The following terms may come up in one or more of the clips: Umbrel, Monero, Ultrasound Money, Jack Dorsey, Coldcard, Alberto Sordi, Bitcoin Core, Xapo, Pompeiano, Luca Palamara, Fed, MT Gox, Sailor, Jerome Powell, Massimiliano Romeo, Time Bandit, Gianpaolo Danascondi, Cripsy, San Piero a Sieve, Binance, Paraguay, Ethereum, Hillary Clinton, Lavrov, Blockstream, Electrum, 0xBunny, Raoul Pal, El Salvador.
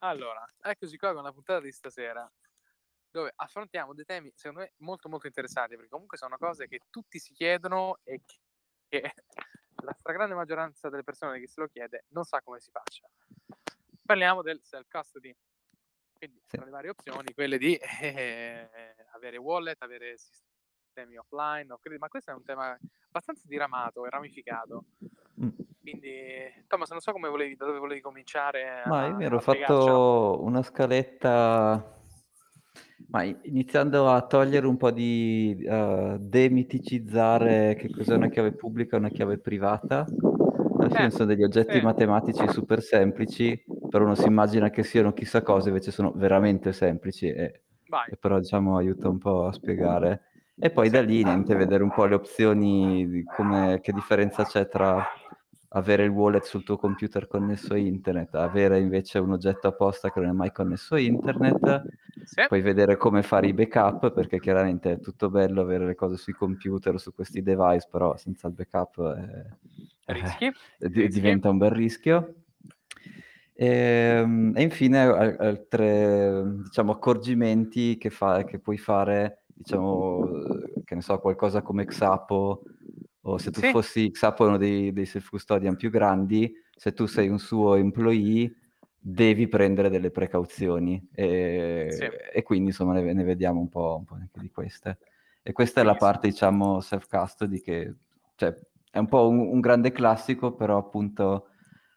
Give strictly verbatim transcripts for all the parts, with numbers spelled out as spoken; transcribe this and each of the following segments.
Allora, eccoci qua con la puntata di stasera, dove affrontiamo dei temi, secondo me, molto molto interessanti, perché comunque sono cose che tutti si chiedono e che la stragrande maggioranza delle persone che se lo chiede non sa come si faccia. Parliamo del self-custody, quindi tra le varie opzioni, quelle di eh, avere wallet, avere sistemi offline, ma questo è un tema abbastanza diramato e ramificato. Mm. Quindi, Thomas, non so come volevi, da dove volevi cominciare. Ma io mi ero fatto una scaletta, ma iniziando a togliere un po' di uh, demiticizzare che cos'è una chiave pubblica e una chiave privata. Alla fine eh, sono degli oggetti eh. matematici super semplici, però uno si immagina che siano chissà cosa, invece sono veramente semplici e, e però diciamo aiuta un po' a spiegare. E poi da lì niente, vedere un po' le opzioni, di come, che differenza c'è tra avere il wallet sul tuo computer connesso a internet, avere invece un oggetto apposta che non è mai connesso a internet, sì. Poi vedere come fare i backup, perché chiaramente è tutto bello avere le cose sui computer o su questi device, però senza il backup è, rischi. È, rischi. diventa un bel rischio. E, e infine altre, diciamo, accorgimenti che, fa, che puoi fare, diciamo, che ne so, qualcosa come Xapo, o se tu sì. fossi Xapo, uno dei, dei self-custodian più grandi, se tu sei un suo employee devi prendere delle precauzioni e, sì. e quindi insomma ne, ne vediamo un po', un po' anche di queste. E questa sì, è la parte, diciamo, self-custody che, cioè, è un po' un, un grande classico, però appunto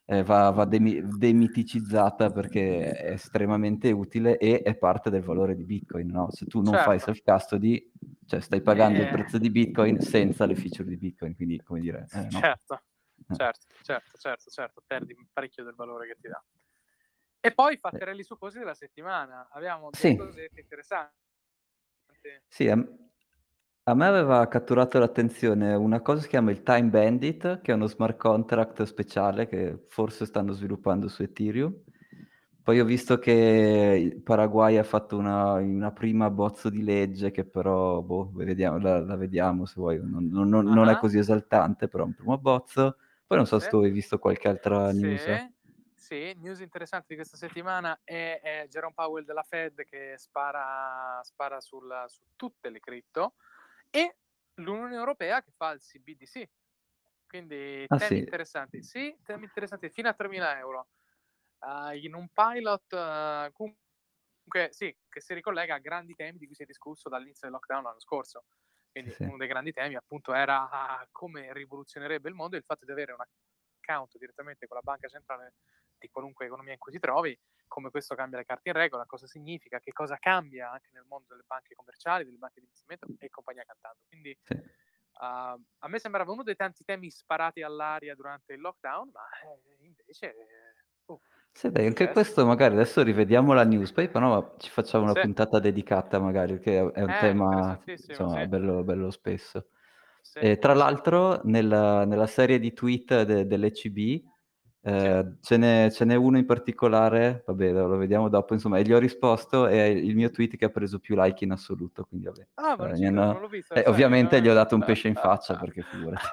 eh, va, va demi- demiticizzata perché è estremamente utile e è parte del valore di Bitcoin, no? Se tu non certo. fai self-custody, cioè stai pagando eh... il prezzo di Bitcoin senza le feature di Bitcoin, quindi come dire... Eh, no. Certo, eh. certo, certo, certo, certo, perdi parecchio del valore che ti dà. E poi fatterelli eh. supposti della settimana, abbiamo delle sì. cose interessanti. Sì, a, a me aveva catturato l'attenzione una cosa che si chiama il Time Bandit, che è uno smart contract speciale che forse stanno sviluppando su Ethereum. Poi ho visto che il Paraguay ha fatto una, una prima bozzo di legge che però, boh, vediamo, la, la vediamo se vuoi, non, non, non, uh-huh. non è così esaltante, però è un primo bozzo. Poi non so sì. se tu hai visto qualche altra sì. news. Sì, news interessante di questa settimana è, è Jerome Powell della Fed che spara, spara sulla, su tutte le cripto, e l'Unione Europea che fa il C B D C. Quindi ah, temi sì. interessanti, sì, temi interessanti, fino a tremila euro. Uh, in un pilot uh, comunque sì, che si ricollega a grandi temi di cui si è discusso dall'inizio del lockdown l'anno scorso, quindi sì. uno dei grandi temi appunto era uh, come rivoluzionerebbe il mondo il fatto di avere un account direttamente con la banca centrale di qualunque economia in cui ti trovi, come questo cambia le carte in regola, cosa significa, che cosa cambia anche nel mondo delle banche commerciali, delle banche di investimento e compagnia cantando. Quindi sì. uh, a me sembrava uno dei tanti temi sparati all'aria durante il lockdown, ma eh, invece uh, Sì, dai, anche questo magari adesso rivediamo la newspaper, no? Ma ci facciamo una sì. puntata dedicata magari, che è un eh, tema insomma, sì. bello, bello spesso. Sì. E, tra l'altro nella, nella serie di tweet de, dell'E C B eh, sì. ce, n'è, ce n'è uno in particolare, vabbè lo vediamo dopo, insomma, e gli ho risposto, è il mio tweet che ha preso più like in assoluto, quindi vabbè. Ah, eh, non una... l'ho visto, eh, ovviamente non... gli ho dato un pesce in faccia perché figurati.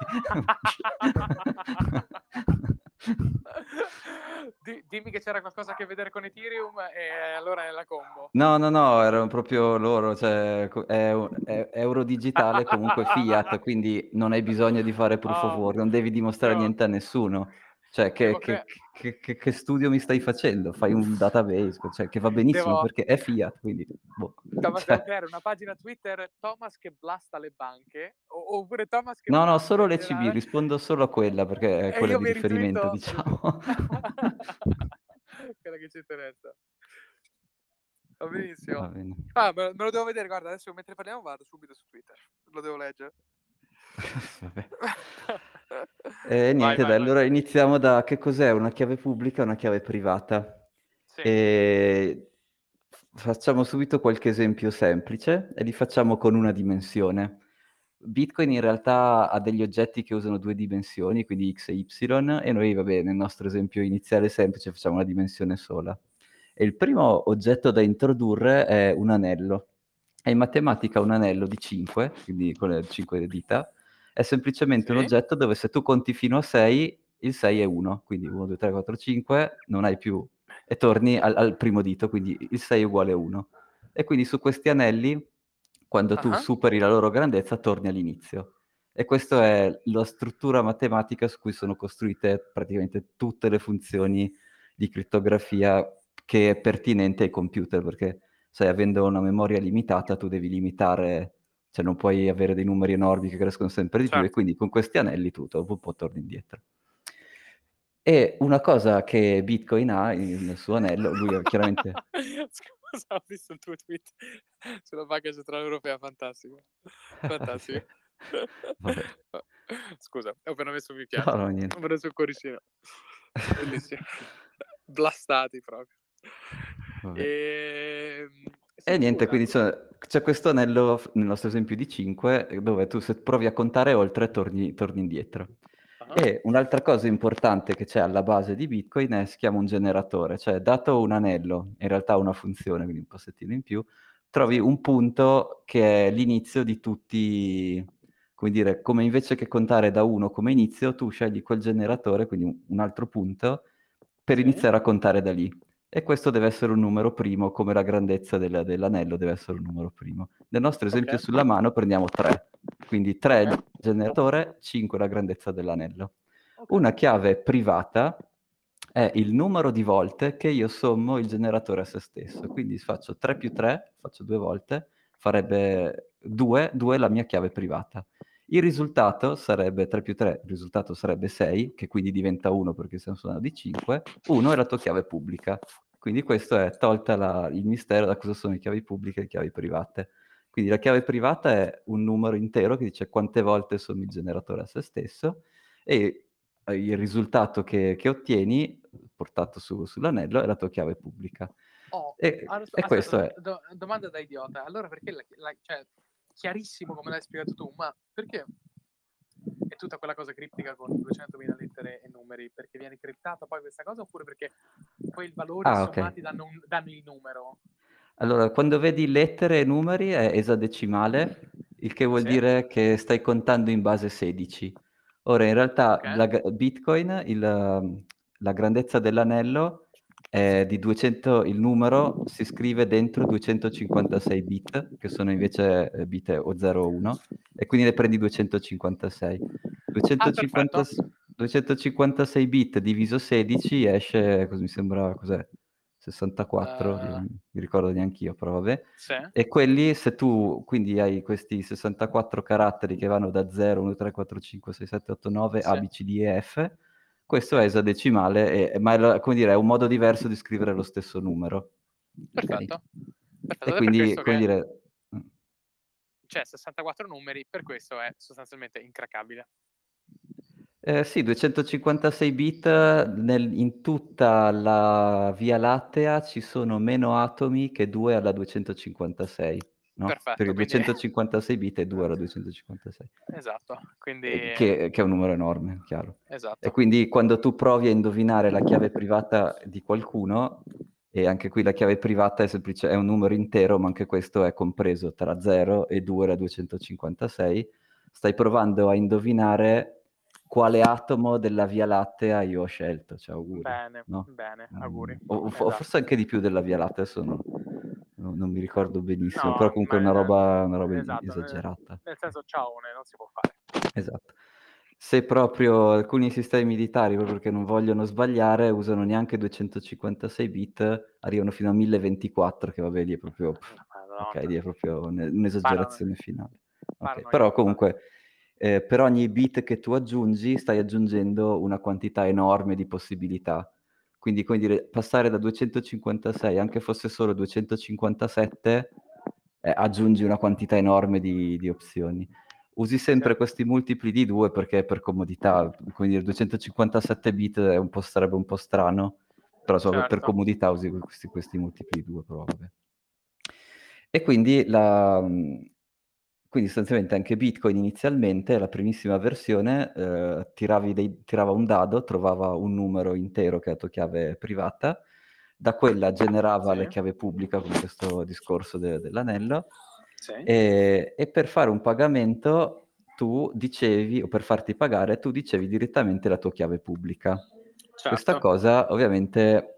D- dimmi che c'era qualcosa a che vedere con Ethereum e allora è la combo. No, no, no, erano proprio loro, cioè è, è euro digitale comunque fiat, quindi non hai bisogno di fare proof oh, of work, non devi dimostrare no. niente a nessuno. Cioè che, okay. che, che, che studio mi stai facendo? Fai un database, cioè, che va benissimo Devo... perché è fiat, quindi boh. Thomas cioè... Devo una pagina Twitter, Thomas che blasta le banche, oppure Thomas che... No, no, solo le C B, rispondo solo a quella perché è quella di riferimento, diciamo. Quella che ci interessa. Va benissimo. Va bene. Ah, me lo devo vedere, guarda, adesso mentre parliamo vado subito su Twitter, lo devo leggere. Vabbè. E eh, niente, vai, dai, vai, allora vai. Iniziamo da che cos'è una chiave pubblica e una chiave privata. Sì. E facciamo subito qualche esempio semplice e li facciamo con una dimensione. Bitcoin in realtà ha degli oggetti che usano due dimensioni, quindi X e Y, e noi, vabbè, nel nostro esempio iniziale semplice facciamo una dimensione sola. E il primo oggetto da introdurre è un anello. È in matematica un anello di cinque, quindi con le cinque dita. È semplicemente sì. un oggetto dove se tu conti fino a sei, il sei è uno, quindi uno, due, tre, quattro, cinque, non hai più e torni al, al primo dito, quindi il sei è uguale a uno. E quindi su questi anelli, quando tu uh-huh. superi la loro grandezza, torni all'inizio. E questa è la struttura matematica su cui sono costruite praticamente tutte le funzioni di crittografia che è pertinente ai computer, perché sai, avendo una memoria limitata tu devi limitare, cioè non puoi avere dei numeri enormi che crescono sempre di certo. più, e quindi con questi anelli tu dopo un po' torni indietro. E una cosa che Bitcoin ha nel suo anello, lui chiaramente... Scusa, ho visto il tuo tweet sulla banca centrale europea, fantastico, fantastico. Vabbè. Scusa, ho appena messo mi piace, no, no, ho preso il cuoricino, bellissimo, blastati proprio. E, e niente, quindi c'è, c'è questo anello nel nostro esempio di cinque dove tu se provi a contare oltre torni, torni indietro. Ah. E un'altra cosa importante che c'è alla base di Bitcoin è, si chiama un generatore, cioè dato un anello, in realtà una funzione, quindi un passettino in più, trovi un punto che è l'inizio di tutti, come dire, come invece che contare da uno come inizio, tu scegli quel generatore, quindi un altro punto, per sì. iniziare a contare da lì. E questo deve essere un numero primo, come la grandezza del, dell'anello deve essere un numero primo. Nel nostro esempio okay. sulla mano prendiamo tre, quindi tre okay. il generatore, cinque la grandezza dell'anello. Okay. Una chiave privata è il numero di volte che io sommo il generatore a se stesso, quindi faccio tre più tre, faccio due volte, farebbe due, due la mia chiave privata. Il risultato sarebbe tre più tre, il risultato sarebbe sei, che quindi diventa uno perché siamo sulla di cinque, uno è la tua chiave pubblica. Quindi questo è tolta la, il mistero da cosa sono le chiavi pubbliche e le chiavi private. Quindi la chiave privata è un numero intero che dice quante volte sommi il generatore a se stesso e il risultato che, che ottieni, portato su, sull'anello, è la tua chiave pubblica. Oh, e, allora, e aspetta, questo è... Do, domanda da idiota, allora perché la... la cioè... chiarissimo come l'hai spiegato tu, ma perché è tutta quella cosa criptica con duecentomila lettere e numeri? Perché viene criptata poi questa cosa, oppure perché quei valori ah, sommati okay. danno, un, danno il numero? Allora, quando vedi lettere e numeri è esadecimale, il che vuol sì. dire che stai contando in base sedici. Ora, in realtà okay. la, Bitcoin, il, la grandezza dell'anello è di duecento, il numero si scrive dentro duecentocinquantasei bit, che sono invece bit o zero uno, e quindi ne prendi duecentocinquantasei. duecentocinquanta, ah, duecentocinquantasei bit diviso sedici esce, così mi sembra, cos'è? sessantaquattro, uh... non mi ricordo neanche io, però vabbè. Sì. E quelli, se tu quindi hai questi sessantaquattro caratteri che vanno da zero, uno, due, tre, quattro, cinque, sei, sette, otto, nove, sì. A, B, C, D, E, F... Questo è esadecimale, e, ma è, come dire, è un modo diverso di scrivere lo stesso numero. Perfetto. Okay. Perfetto. E quindi, come dire... C'è sessantaquattro numeri, per questo è sostanzialmente incraccabile. Eh, sì, duecentocinquantasei bit, nel, in tutta la Via Lattea ci sono meno atomi che due alla duecentocinquantasei. No? Perfetto, perché quindi... duecentocinquantasei bit e due alla duecentocinquantasei, esatto, quindi... che, che è un numero enorme, chiaro, esatto. E quindi quando tu provi a indovinare la chiave privata di qualcuno, e anche qui la chiave privata è semplice, è un numero intero, ma anche questo è compreso tra zero e due alla duecentocinquantasei, stai provando a indovinare quale atomo della Via Lattea io ho scelto, cioè auguri, bene, no? Bene, auguri, o, o esatto. forse anche di più della Via Lattea, sono non mi ricordo benissimo, no, però comunque è una roba, una roba esatto, esagerata. Nel senso, ciao, non si può fare. Esatto. Se proprio alcuni sistemi militari, proprio perché non vogliono sbagliare, usano neanche duecentocinquantasei bit, arrivano fino a mille ventiquattro, che vabbè, lì è proprio, ok, lì è proprio un'esagerazione finale. Okay, però comunque, eh, per ogni bit che tu aggiungi, stai aggiungendo una quantità enorme di possibilità. Quindi, come dire, passare da duecentocinquantasei, anche fosse solo duecentocinquantasette, eh, aggiungi una quantità enorme di, di opzioni. Usi sempre sì. questi multipli di due perché per comodità, quindi duecentocinquantasette bit è un po', sarebbe un po' strano, però certo. per comodità usi questi, questi multipli di due, proprio. E quindi, la, quindi sostanzialmente anche Bitcoin inizialmente, la primissima versione, eh, tiravi dei, tirava un dado, trovava un numero intero che è la tua chiave privata, da quella generava sì. la chiave pubblica con questo discorso de- dell'anello, sì. e, e per fare un pagamento tu dicevi, o per farti pagare, tu dicevi direttamente la tua chiave pubblica. Certo. Questa cosa ovviamente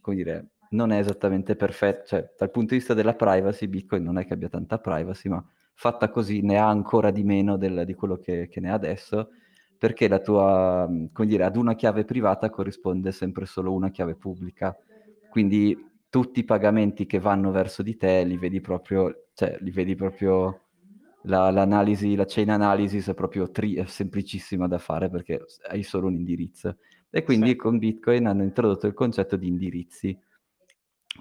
come dire, non è esattamente perfetto, cioè dal punto di vista della privacy Bitcoin non è che abbia tanta privacy, ma fatta così ne ha ancora di meno del, di quello che, che ne ha adesso, perché la tua, come dire, ad una chiave privata corrisponde sempre solo una chiave pubblica, quindi tutti i pagamenti che vanno verso di te li vedi proprio, cioè li vedi proprio la, l'analisi, la chain analysis è proprio tri- è semplicissima da fare perché hai solo un indirizzo, e quindi sì. Con Bitcoin hanno introdotto il concetto di indirizzi,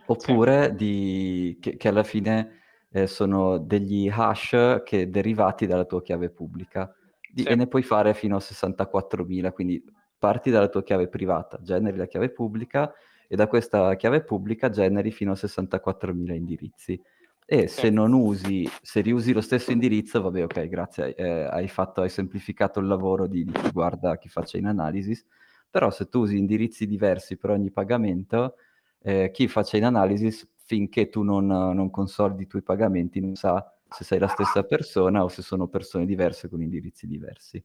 oppure sì. di, che, che alla fine eh, sono degli hash che derivati dalla tua chiave pubblica, di, sì. e ne puoi fare fino a sessantaquattromila, quindi parti dalla tua chiave privata, generi la chiave pubblica e da questa chiave pubblica generi fino a sessantaquattromila indirizzi, e sì. se non usi, se riusi lo stesso indirizzo, vabbè, ok, grazie, eh, hai fatto, hai semplificato il lavoro di, di chi guarda, chi faccia in analysis, però se tu usi indirizzi diversi per ogni pagamento, eh, chi faccia in analysis, finché tu non, non consolidi i tuoi pagamenti, non sa se sei la stessa persona o se sono persone diverse con indirizzi diversi.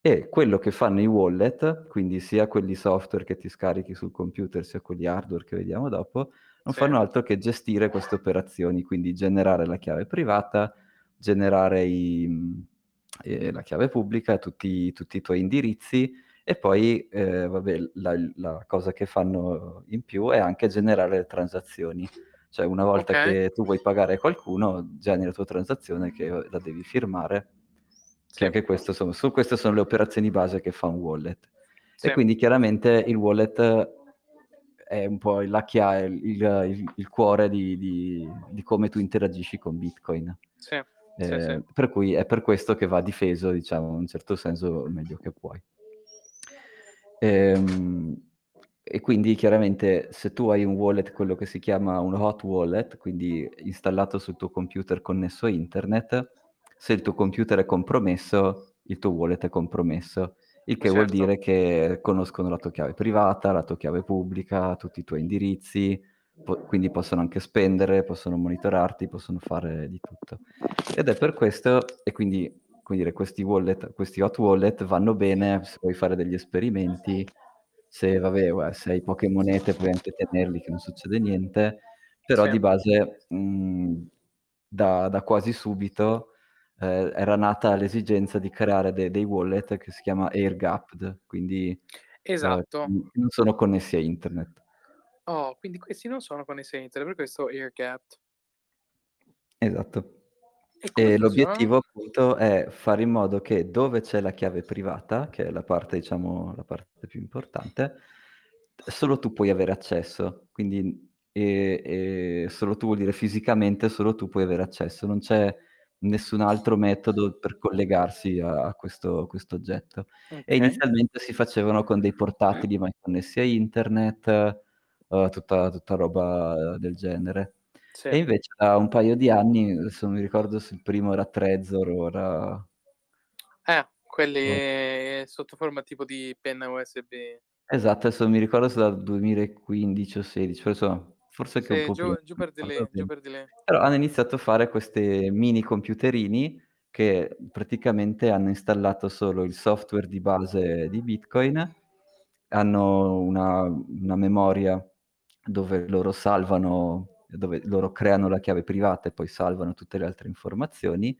E quello che fanno i wallet, quindi sia quelli software che ti scarichi sul computer, sia quelli hardware che vediamo dopo, non sì. fanno altro che gestire queste operazioni, quindi generare la chiave privata, generare i, eh, la chiave pubblica, tutti, tutti i tuoi indirizzi, e poi eh, vabbè, la, la cosa che fanno in più è anche generare le transazioni. Cioè una volta okay. che tu vuoi pagare qualcuno, genera la tua transazione che la devi firmare. Sì. Anche questo, sono, su, queste sono le operazioni base che fa un wallet. Sì. E quindi chiaramente il wallet è un po' la chiave, il, il, il cuore di, di, di come tu interagisci con Bitcoin. Sì. Eh, sì, sì. Per cui è per questo che va difeso, diciamo, in un certo senso, il meglio che puoi. Ehm, e quindi chiaramente se tu hai un wallet, quello che si chiama un hot wallet, quindi installato sul tuo computer connesso a internet, se il tuo computer è compromesso, il tuo wallet è compromesso, il che certo. vuol dire che conoscono la tua chiave privata, la tua chiave pubblica, tutti i tuoi indirizzi, po- quindi possono anche spendere, possono monitorarti, possono fare di tutto. Ed è per questo, e quindi come dire, questi wallet, questi hot wallet vanno bene se vuoi fare degli esperimenti, se, vabbè, se hai poche monete puoi anche tenerli, che non succede niente, però sì. di base mh, da, da quasi subito Eh, era nata l'esigenza di creare de- dei wallet che si chiama air-gapped, quindi esatto. eh, non sono connessi a internet. Oh, quindi questi non sono connessi a internet, per questo air-gapped. Esatto. E, e l'obiettivo appunto è fare in modo che dove c'è la chiave privata, che è la parte, diciamo, la parte più importante, solo tu puoi avere accesso, quindi e, e solo tu vuol dire fisicamente solo tu puoi avere accesso, non c'è nessun altro metodo per collegarsi a questo, questo oggetto. Okay. E inizialmente si facevano con dei portatili mai connessi a internet, uh, tutta, tutta roba del genere. Sì. E invece da un paio di anni, adesso non mi ricordo se il primo era Trezor, ora... Eh, quelli no. sotto forma tipo di penna U S B. Esatto, adesso mi ricordo se dal duemilaquindici o sedici, però insomma... Forse che sì, un po' giù, più, giù per di lì, giù per di lì. Però hanno iniziato a fare questi mini computerini che praticamente hanno installato solo il software di base di Bitcoin, hanno una, una memoria dove loro salvano, dove loro creano la chiave privata e poi salvano tutte le altre informazioni,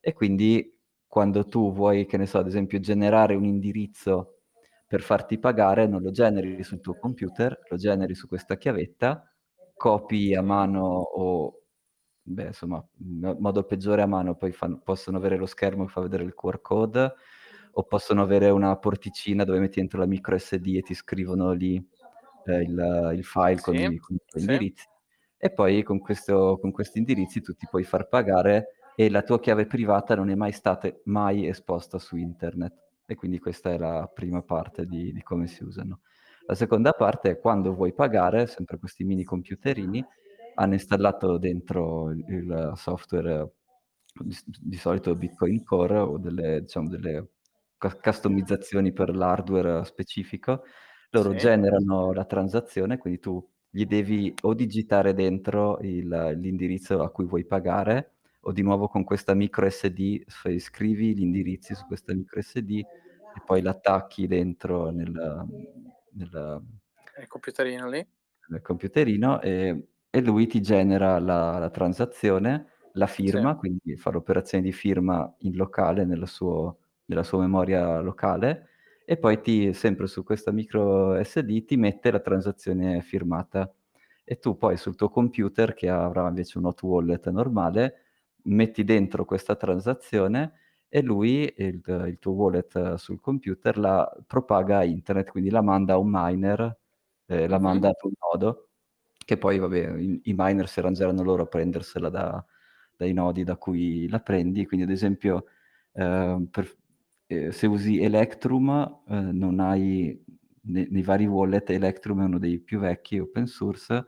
e quindi quando tu vuoi, che ne so, ad esempio generare un indirizzo per farti pagare, non lo generi sul tuo computer, lo generi su questa chiavetta, copi a mano o, beh, insomma, in modo peggiore a mano, poi fanno, possono avere lo schermo che fa vedere il Q R code, o possono avere una porticina dove metti dentro la micro S D e ti scrivono lì eh, il, il file sì, con, i, con i tuoi sì. indirizzi. E poi con, questo, con questi indirizzi tu ti puoi far pagare e la tua chiave privata non è mai stata mai esposta su internet. E quindi questa è la prima parte di, di come si usano. La seconda parte è quando vuoi pagare, sempre questi mini computerini hanno installato dentro il software di, di solito Bitcoin Core o delle, diciamo, delle customizzazioni per l'hardware specifico, loro sì. generano la transazione, quindi tu gli devi o digitare dentro il, l'indirizzo a cui vuoi pagare, o di nuovo con questa micro S D scrivi gli indirizzi su questa micro S D e poi l'attacchi dentro nel... nel computerino lì nel computerino e, e lui ti genera la, la transazione, la firma, sì. Quindi fa l'operazione di firma in locale nella sua, nella sua memoria locale e poi ti, sempre su questa micro S D ti mette la transazione firmata e tu poi sul tuo computer, che avrà invece un hot wallet normale, metti dentro questa transazione e lui, il, il tuo wallet sul computer, la propaga a internet, quindi la manda a un miner, eh, la manda a un nodo, che poi, vabbè, i, i miner si arrangeranno loro a prendersela da, dai nodi da cui la prendi, quindi ad esempio eh, per, eh, se usi Electrum, eh, non hai, ne, nei vari wallet, Electrum è uno dei più vecchi open source,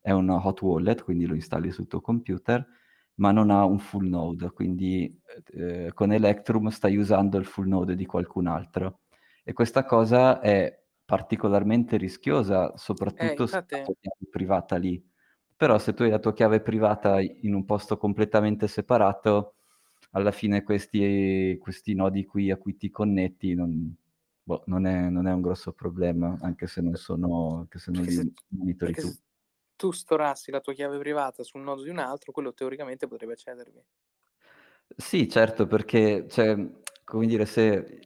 è un hot wallet, quindi lo installi sul tuo computer, ma non ha un full node, quindi eh, con Electrum stai usando il full node di qualcun altro. E questa cosa è particolarmente rischiosa, soprattutto eh, se hai la tua chiave privata lì. Però se tu hai la tua chiave privata in un posto completamente separato, alla fine questi, questi nodi qui a cui ti connetti non, boh, non, è, non è un grosso problema, anche se non sono, anche se non li se, monitori tu. Se... tu storassi la tua chiave privata sul nodo di un altro, quello teoricamente potrebbe accedervi. Sì, certo, perché, cioè, come dire, se...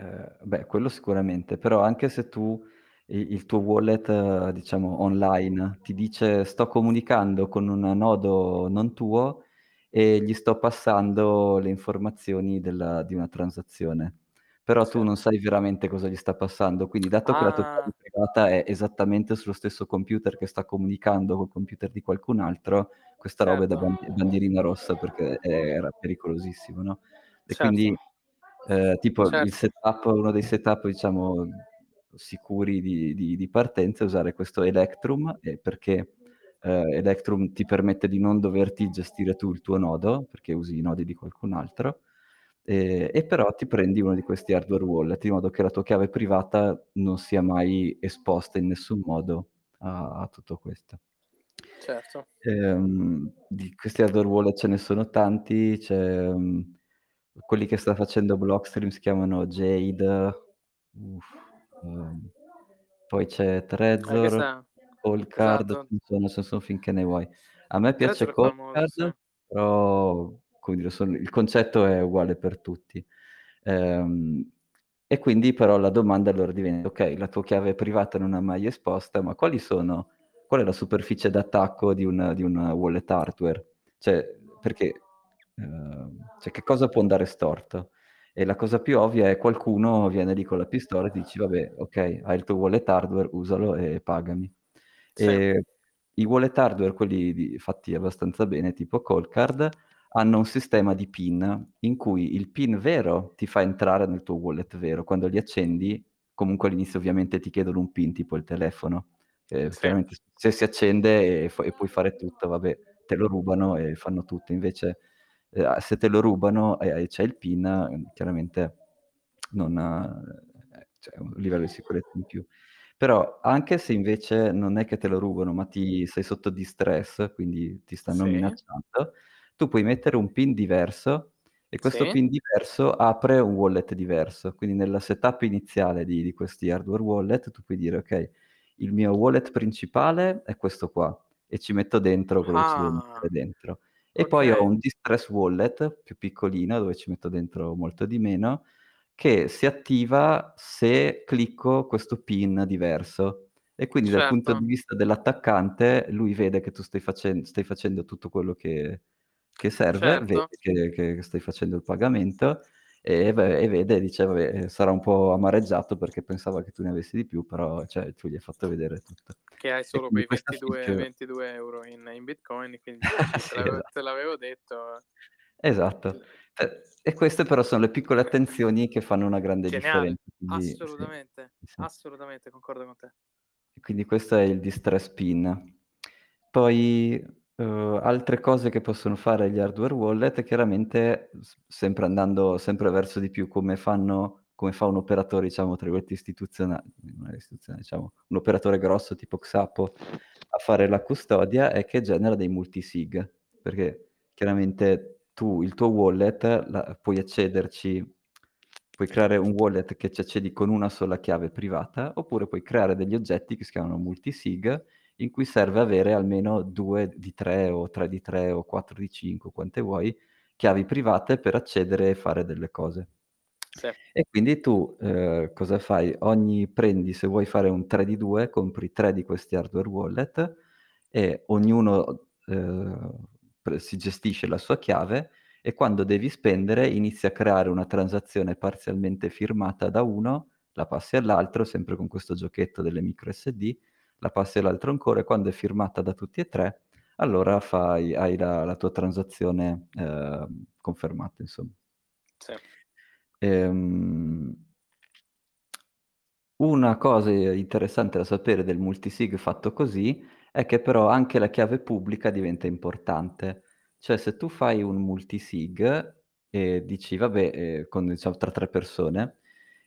Eh, beh, quello sicuramente, però anche se tu, il, il tuo wallet, diciamo, online, ti dice sto comunicando con un nodo non tuo e gli sto passando le informazioni della, di una transazione. Però tu non sai veramente cosa gli sta passando, quindi dato ah. che la tua chiave privata è esattamente sullo stesso computer che sta comunicando col computer di qualcun altro, questa certo. roba è da band- bandierina rossa perché è, era pericolosissimo, no? E certo. quindi eh, tipo certo. il setup, uno dei setup, diciamo, sicuri di, di, di partenza è usare questo Electrum, eh, perché eh, Electrum ti permette di non doverti gestire tu il tuo nodo, perché usi i nodi di qualcun altro, E, e però ti prendi uno di questi hardware wallet in modo che la tua chiave privata non sia mai esposta in nessun modo a, a tutto questo. Certo. Ehm, di questi hardware wallet ce ne sono tanti, c'è, um, quelli che sta facendo Blockstream si chiamano Jade, uff, um, poi c'è Trezor, Coldcard, esatto. sono, sono, sono finché ne vuoi. A me piace Coldcard, però... Dire, sono, il concetto è uguale per tutti, ehm, e quindi però la domanda allora diventa: ok, la tua chiave privata non è mai esposta, ma quali sono, qual è la superficie d'attacco di una, di una wallet hardware? Cioè, perché, ehm, cioè, che cosa può andare storto? E la cosa più ovvia è: qualcuno viene lì con la pistola e dici vabbè, ok, hai il tuo wallet hardware, usalo e pagami. Sì. E i wallet hardware, quelli di, fatti abbastanza bene, tipo Coldcard, hanno un sistema di PIN in cui il PIN vero ti fa entrare nel tuo wallet vero. Quando li accendi, comunque all'inizio ovviamente ti chiedono un PIN, tipo il telefono. Eh, sì. Se si accende e, f- e puoi fare tutto, vabbè, te lo rubano e fanno tutto. Invece eh, se te lo rubano e eh, c'è il PIN, chiaramente non ha, cioè, un livello di sicurezza in più. Però anche se invece non è che te lo rubano, ma ti sei sotto distress, quindi ti stanno sì. minacciando, tu puoi mettere un PIN diverso e questo sì. PIN diverso apre un wallet diverso. Quindi nella setup iniziale di, di questi hardware wallet tu puoi dire ok, il mio wallet principale è questo qua e ci metto dentro quello ah. che ci devo mettere dentro. E okay. poi ho un distress wallet più piccolino dove ci metto dentro molto di meno, che si attiva se clicco questo PIN diverso. E quindi certo. dal punto di vista dell'attaccante lui vede che tu stai facendo, stai facendo tutto quello che... che serve, certo. vede che, che stai facendo il pagamento e, e vede e dice vabbè, sarà un po' amareggiato perché pensava che tu ne avessi di più, però cioè, tu gli hai fatto vedere tutto. Che hai solo quei ventidue, ventidue euro in, in Bitcoin, quindi sì, te, l'avevo, esatto. te l'avevo detto. Esatto. E queste però sono le piccole attenzioni che fanno una grande Geniale. differenza. Quindi, assolutamente, sì, sì. assolutamente, concordo con te. Quindi questo è il distress PIN. Poi... Uh, altre cose che possono fare gli hardware wallet, chiaramente sempre andando sempre verso di più come fanno come fa un operatore, diciamo, tra virgolette istituzionale, non è istituzionale, diciamo, un operatore grosso tipo Xapo a fare la custodia, è che genera dei multisig, perché chiaramente tu, il tuo wallet, la, puoi accederci puoi creare un wallet che ci accedi con una sola chiave privata, oppure puoi creare degli oggetti che si chiamano multisig, in cui serve avere almeno due di tre o tre di tre o quattro di cinque, quante vuoi, chiavi private per accedere e fare delle cose. Sì. E quindi tu eh, cosa fai? Ogni prendi, se vuoi fare un tre di due, compri tre di questi hardware wallet e ognuno eh, si gestisce la sua chiave, e quando devi spendere inizi a creare una transazione parzialmente firmata da uno, la passi all'altro, sempre con questo giochetto delle micro S D, la passi all'altro ancora, e quando è firmata da tutti e tre, allora fai, hai la, la tua transazione eh, confermata, insomma. Sì. Ehm, una cosa interessante da sapere del multisig fatto così è che però anche la chiave pubblica diventa importante. Cioè, se tu fai un multisig e dici, vabbè, eh, con, diciamo, tra tre persone,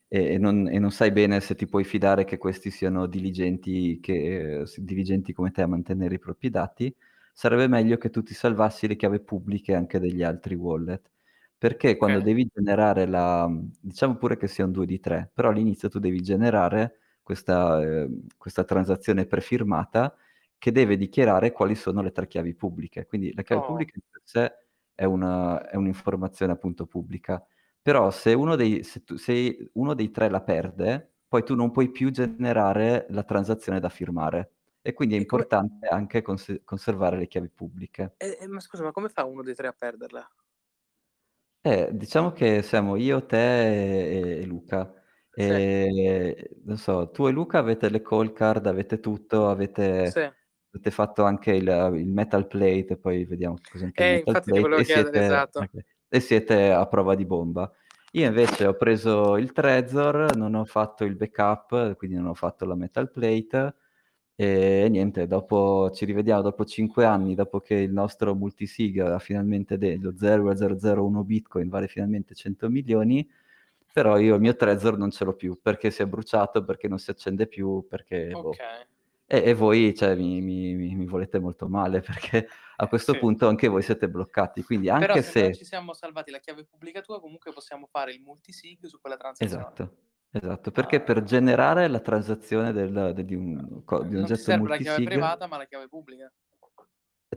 e non, e non sai bene se ti puoi fidare che questi siano diligenti, che, eh, diligenti come te a mantenere i propri dati, sarebbe meglio che tu ti salvassi le chiavi pubbliche anche degli altri wallet, perché quando okay. devi generare la, diciamo pure che sia un due di tre, però all'inizio tu devi generare questa, eh, questa transazione prefirmata che deve dichiarare quali sono le tre chiavi pubbliche. Quindi la chiave oh. pubblica in sé è, una, è un'informazione appunto pubblica. Però se uno, dei, se, tu, se uno dei tre la perde, poi tu non puoi più generare la transazione da firmare. E quindi è importante come... anche cons- conservare le chiavi pubbliche. Eh, eh, ma scusa, ma come fa uno dei tre a perderla? Eh, diciamo che siamo io, te e, e Luca. E, sì. Non so, tu e Luca avete le Coldcard, avete tutto, avete... Sì. Avete fatto anche il, il metal plate, poi vediamo cos'è anche eh, il metal plate, e siete, esatto. okay, e siete a prova di bomba. Io invece ho preso il Trezor, non ho fatto il backup, quindi non ho fatto la metal plate, e niente, dopo ci rivediamo dopo cinque anni, dopo che il nostro multisig ha finalmente dello zero virgola zero zero uno bitcoin, vale finalmente cento milioni, però io il mio Trezor non ce l'ho più, perché si è bruciato, perché non si accende più, perché... Okay. Boh. E, e voi, cioè, mi, mi, mi volete molto male, perché a questo sì. punto anche voi siete bloccati. Quindi anche Però se, se... noi ci siamo salvati la chiave pubblica tua, comunque possiamo fare il multisig su quella transazione. Esatto, esatto, perché ah. per generare la transazione del, del, di un, di un non oggetto serve multisig... la chiave privata, ma la chiave pubblica.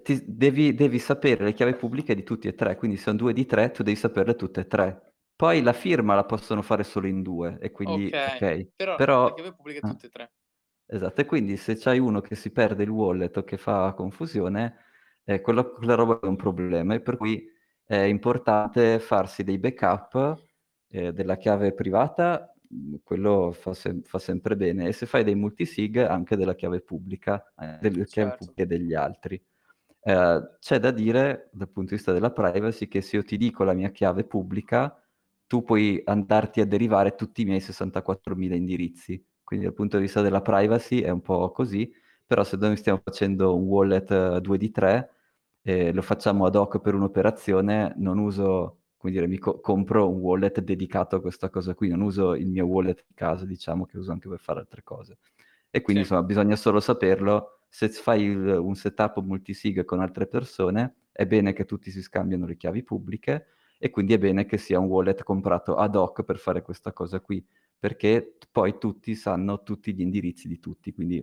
Ti, devi, devi sapere le chiavi pubbliche di tutti e tre, quindi se sono due di tre, tu devi saperle tutte e tre. Poi la firma la possono fare solo in due, e quindi ok. okay. Però, Però la chiave pubblica è tutte e tre. Esatto, e quindi se c'hai uno che si perde il wallet o che fa confusione, eh, quella, quella roba è un problema, e per cui è importante farsi dei backup eh, della chiave privata, quello fa, se- fa sempre bene, e se fai dei multisig anche della chiave pubblica, eh, delle certo. chiavi pubbliche degli altri. Eh, c'è da dire, dal punto di vista della privacy, che se io ti dico la mia chiave pubblica, tu puoi andarti a derivare tutti i miei sessantaquattromila indirizzi. Quindi dal punto di vista della privacy è un po' così, però se noi stiamo facendo un wallet uh, due di tre, eh, lo facciamo ad hoc per un'operazione, non uso, come dire, mi co- compro un wallet dedicato a questa cosa qui, non uso il mio wallet di casa, diciamo, che uso anche per fare altre cose. E quindi sì. insomma bisogna solo saperlo, se fai il, un setup multisig con altre persone, è bene che tutti si scambiano le chiavi pubbliche, e quindi è bene che sia un wallet comprato ad hoc per fare questa cosa qui, perché poi tutti sanno tutti gli indirizzi di tutti, quindi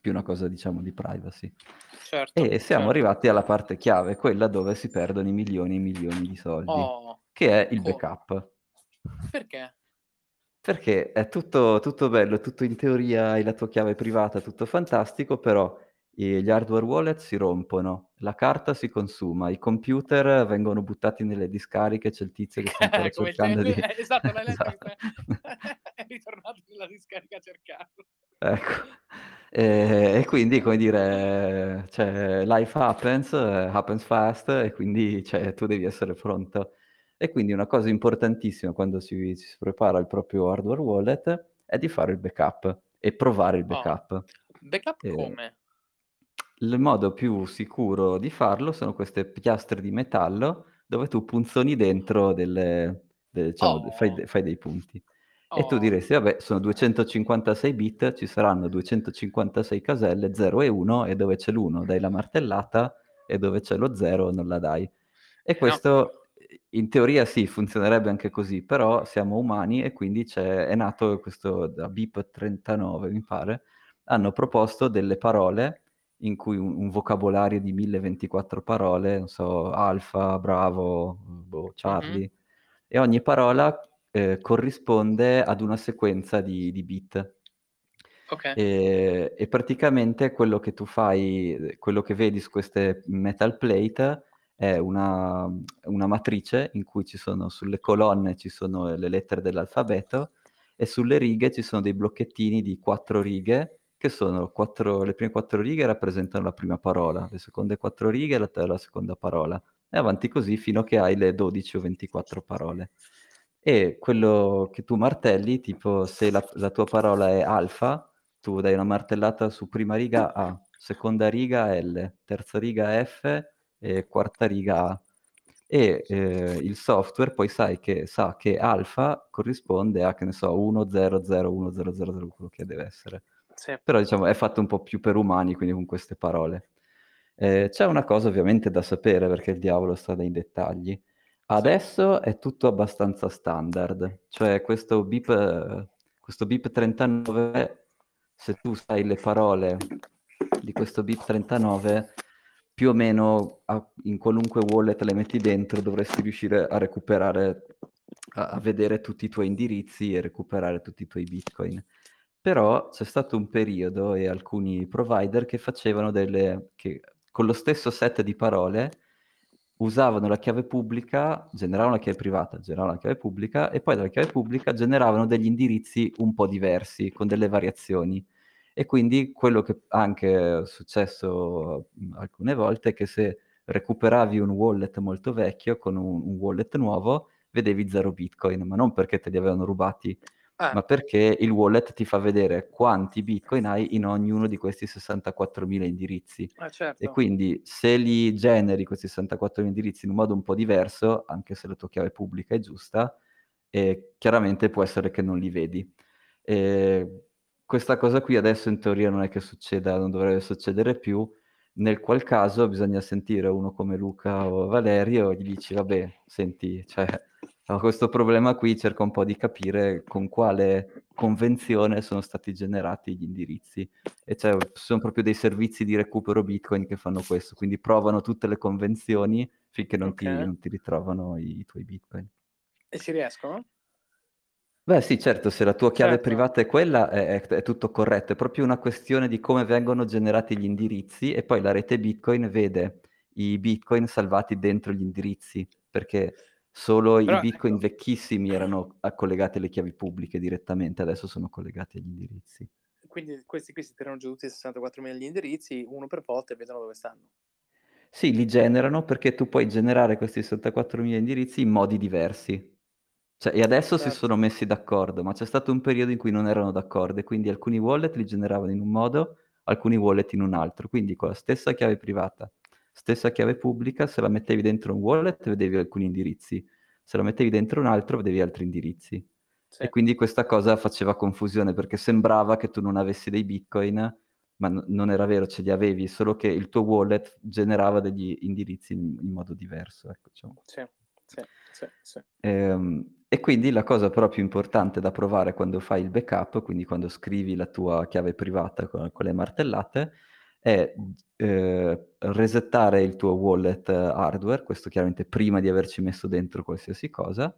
più una cosa, diciamo, di privacy. Certo, e siamo certo. arrivati alla parte chiave, quella dove si perdono i milioni e milioni di soldi, oh, che è il oh. backup. Perché? Perché è tutto, tutto bello, tutto in teoria, hai la tua chiave privata, tutto fantastico, però gli hardware wallet si rompono, la carta si consuma, i computer vengono buttati nelle discariche, c'è il tizio che sta ancora cercando di... Eh, esatto, l'hai letto esatto. è ritornato nella discarica a cercarlo. Ecco, e, e quindi, come dire, cioè, life happens, happens fast, e quindi, cioè, tu devi essere pronto. E quindi una cosa importantissima quando si, si prepara il proprio hardware wallet è di fare il backup e provare il backup. Oh. Backup e... come? Il modo più sicuro di farlo sono queste piastre di metallo dove tu punzoni dentro delle, delle, diciamo, oh. fai, de, fai dei punti. Oh. E tu diresti, vabbè, sono duecentocinquantasei bit, ci saranno duecentocinquantasei caselle, zero e uno, e dove c'è l'uno dai la martellata, e dove c'è lo zero non la dai. E questo, no. in teoria sì, funzionerebbe anche così, però siamo umani e quindi c'è, è nato questo, da B I P trentanove mi pare, hanno proposto delle parole in cui un, un vocabolario di mille ventiquattro parole, non so, alfa, bravo, boh, Charlie, mm-hmm. e ogni parola eh, corrisponde ad una sequenza di, di bit. Okay. E, e praticamente quello che tu fai, quello che vedi su queste metal plate è una, una matrice in cui ci sono, sulle colonne ci sono le lettere dell'alfabeto e sulle righe ci sono dei blocchettini di quattro righe che sono quattro, le prime quattro righe rappresentano la prima parola, le seconde quattro righe la, la seconda parola e avanti così fino a che hai le dodici o ventiquattro parole. E quello che tu martelli, tipo se la, la tua parola è alfa, tu dai una martellata su prima riga A, seconda riga L, terza riga F e quarta riga A. E eh, il software poi sai che sa che alfa corrisponde a, che ne so, uno zero zero uno zero zero, quello che deve essere. Sì. Però diciamo è fatto un po' più per umani, quindi con queste parole. Eh, c'è una cosa ovviamente da sapere, perché il diavolo sta nei dettagli. Adesso è tutto abbastanza standard, cioè questo B I P, questo B I P trentanove, se tu sai le parole di questo B I P trentanove, più o meno a, in qualunque wallet le metti dentro dovresti riuscire a recuperare, a, a vedere tutti i tuoi indirizzi e recuperare tutti i tuoi bitcoin. Però c'è stato un periodo e alcuni provider che facevano delle, che con lo stesso set di parole usavano la chiave pubblica, generavano la chiave privata, generavano la chiave pubblica e poi dalla chiave pubblica generavano degli indirizzi un po' diversi, con delle variazioni. E quindi quello che anche è successo alcune volte è che se recuperavi un wallet molto vecchio con un, un wallet nuovo, vedevi zero bitcoin, ma non perché te li avevano rubati, ah. ma perché il wallet ti fa vedere quanti bitcoin hai in ognuno di questi sessantaquattromila indirizzi. Ah, certo. E quindi se li generi questi sessantaquattromila indirizzi in un modo un po' diverso, anche se la tua chiave pubblica è giusta, eh, chiaramente può essere che non li vedi. Eh, questa cosa qui adesso in teoria non è che succeda, non dovrebbe succedere più, nel qual caso bisogna sentire uno come Luca o Valerio e gli dici vabbè, senti, cioè, ho questo problema qui, cerca un po' di capire con quale convenzione sono stati generati gli indirizzi. E cioè, sono proprio dei servizi di recupero Bitcoin che fanno questo, quindi provano tutte le convenzioni finché non, okay. ti, non ti ritrovano i, i tuoi Bitcoin. E ci riescono? Beh sì, certo, se la tua chiave certo. privata è quella è, è, è tutto corretto, è proprio una questione di come vengono generati gli indirizzi e poi la rete Bitcoin vede i Bitcoin salvati dentro gli indirizzi, perché solo Però, i Bitcoin ecco. vecchissimi erano collegati alle chiavi pubbliche direttamente, adesso sono collegati agli indirizzi. Quindi questi qui si tirano giù tutti i sessantaquattromila gli indirizzi, uno per volta, e vedono dove stanno. Sì, li generano perché tu puoi generare questi sessantaquattromila indirizzi in modi diversi. Cioè, e adesso certo. si sono messi d'accordo, ma c'è stato un periodo in cui non erano d'accordo e quindi alcuni wallet li generavano in un modo, alcuni wallet in un altro, quindi con la stessa chiave privata, stessa chiave pubblica, se la mettevi dentro un wallet vedevi alcuni indirizzi, se la mettevi dentro un altro vedevi altri indirizzi. Sì. E quindi questa cosa faceva confusione perché sembrava che tu non avessi dei bitcoin, ma n- non era vero, ce li avevi, solo che il tuo wallet generava degli indirizzi in, in modo diverso. Ecco, diciamo. Sì. Sì, sì, sì. E, e quindi la cosa però più importante da provare quando fai il backup, quindi quando scrivi la tua chiave privata con, con le martellate, è eh, resettare il tuo wallet hardware, questo chiaramente prima di averci messo dentro qualsiasi cosa,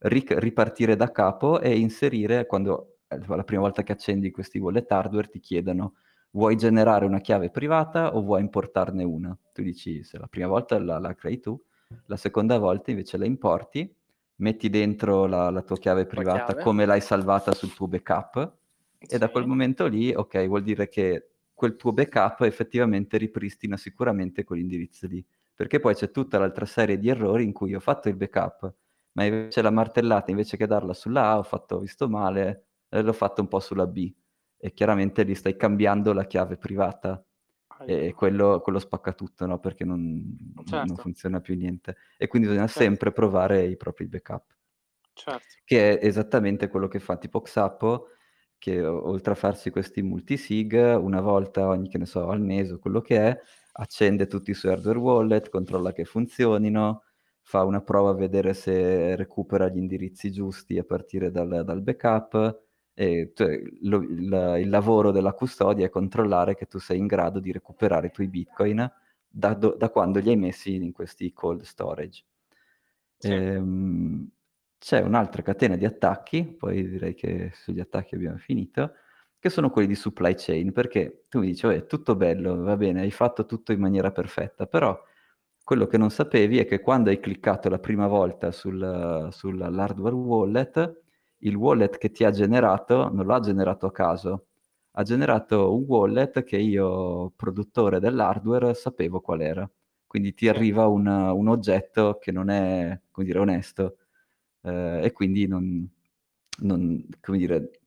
ric- ripartire da capo e inserire, quando la prima volta che accendi questi wallet hardware ti chiedono vuoi generare una chiave privata o vuoi importarne una? Tu dici se la prima volta la, la crei tu, la seconda volta invece la importi, metti dentro la, la tua chiave privata tua chiave. come l'hai salvata sul tuo backup sì. e da quel momento lì, ok, vuol dire che quel tuo backup effettivamente ripristina sicuramente quell'indirizzo lì, perché poi c'è tutta l'altra serie di errori in cui ho fatto il backup ma invece la martellata, invece che darla sulla A ho, fatto, ho visto male, l'ho fatto un po' sulla B e chiaramente lì stai cambiando la chiave privata e quello, quello spacca tutto, no? Perché non, certo. non funziona più niente e quindi bisogna certo. sempre provare i propri backup certo. che è esattamente quello che fa tipo Xapo, che oltre a farsi questi multisig una volta ogni, che ne so, al mese o quello che è, accende tutti i suoi hardware wallet, controlla che funzionino, fa una prova a vedere se recupera gli indirizzi giusti a partire dal, dal backup, e cioè, lo, la, il lavoro della custodia è controllare che tu sei in grado di recuperare i tuoi bitcoin da, do, da quando li hai messi in questi cold storage. Sì. Ehm, c'è un'altra catena di attacchi, poi direi che sugli attacchi abbiamo finito, che sono quelli di supply chain, perché tu mi dici, è tutto bello, va bene, hai fatto tutto in maniera perfetta, però quello che non sapevi è che quando hai cliccato la prima volta sul, sull'hardware wallet, il wallet che ti ha generato non lo ha generato a caso, ha generato un wallet che io, produttore dell'hardware, sapevo qual era. Quindi ti arriva un, un oggetto che non è, come dire, onesto, eh, e quindi non, non, come dire,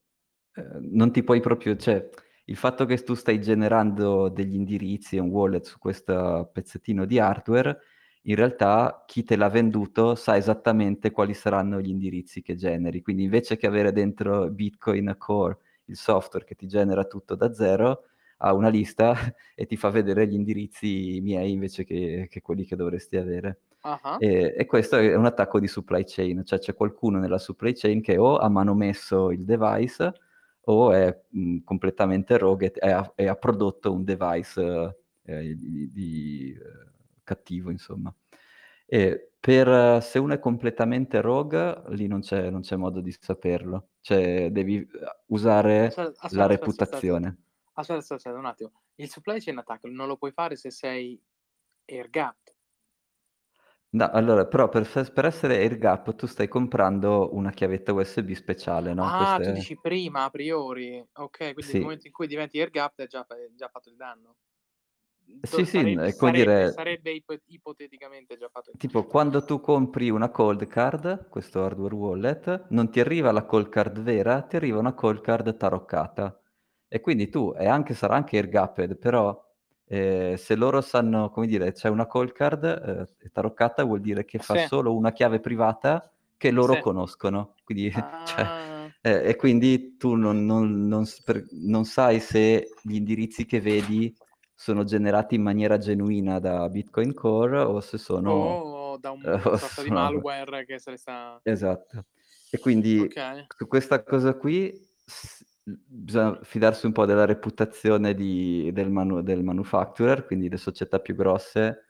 eh, non ti puoi proprio... Cioè, il fatto che tu stai generando degli indirizzi e un wallet su questo pezzettino di hardware, in realtà chi te l'ha venduto sa esattamente quali saranno gli indirizzi che generi. Quindi invece che avere dentro Bitcoin Core il software che ti genera tutto da zero, ha una lista e ti fa vedere gli indirizzi miei invece che, che quelli che dovresti avere. Uh-huh. E, e questo è un attacco di supply chain, cioè c'è qualcuno nella supply chain che o ha manomesso il device o è mh, completamente rogue e ha, e ha prodotto un device eh, di, di, cattivo, insomma. E per, se uno è completamente rogue, lì non c'è, non c'è modo di saperlo, cioè devi usare aspetta, aspetta, la reputazione. Aspetta, aspetta, aspetta, aspetta un attimo. Il supply chain attack non lo puoi fare se sei air gap. No, allora, però per, per essere AirGap tu stai comprando una chiavetta U S B speciale, no? Ah, queste... tu dici prima, a priori. Ok, quindi sì. Nel momento in cui diventi AirGap è già, è già fatto il danno. Sì, sarebbe, sì, sarebbe, dire... sarebbe ip- ipoteticamente già fatto il danno. Tipo, quando tu compri una cold card, questo hardware wallet, non ti arriva la cold card vera, ti arriva una cold card taroccata. E quindi tu, e anche, sarà anche AirGapped, però... Eh, se loro sanno, come dire, c'è una call card eh, taroccata, vuol dire che fa sì. solo una chiave privata che loro sì. conoscono, quindi, ah. cioè, eh, e quindi tu non, non, non, non sai se gli indirizzi che vedi sono generati in maniera genuina da Bitcoin Core o se sono o da un eh, sorta di malware che se ne sta... Esatto. E quindi okay. su questa cosa qui... S- bisogna fidarsi un po' della reputazione di, del, manu- del manufacturer, quindi le società più grosse.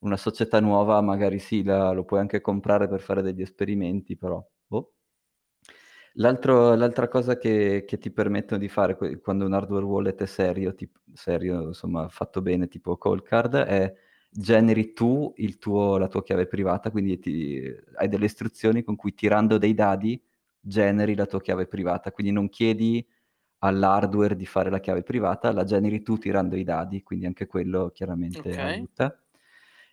Una società nuova magari sì, la, lo puoi anche comprare per fare degli esperimenti, però boh. L'altro, l'altra cosa che, che ti permettono di fare que- quando un hardware wallet è serio, tipo, serio insomma fatto bene, tipo Coldcard, è generi tu il tuo, la tua chiave privata, quindi ti, hai delle istruzioni con cui tirando dei dadi generi la tua chiave privata, quindi non chiedi all'hardware di fare la chiave privata, la generi tu tirando i dadi, quindi anche quello chiaramente okay. aiuta.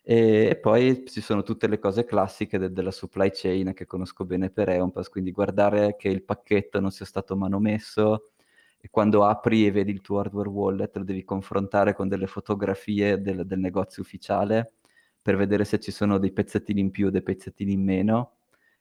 E, e poi ci sono tutte le cose classiche de- della supply chain che conosco bene per Eonpass, quindi guardare che il pacchetto non sia stato manomesso, e quando apri e vedi il tuo hardware wallet lo devi confrontare con delle fotografie del, del negozio ufficiale per vedere se ci sono dei pezzettini in più o dei pezzettini in meno.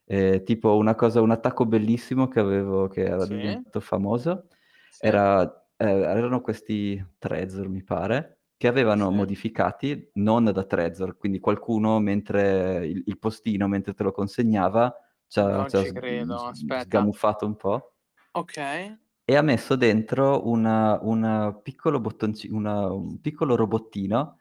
Eh, tipo una cosa, un attacco bellissimo che avevo, che era sì. diventato famoso, sì. era, eh, erano questi Trezor, mi pare, che avevano sì. modificati non da Trezor, quindi qualcuno mentre il, il postino mentre te lo consegnava ci ha sgamuffato un po', ok, e ha messo dentro una, una piccolo bottonci- una, un piccolo robottino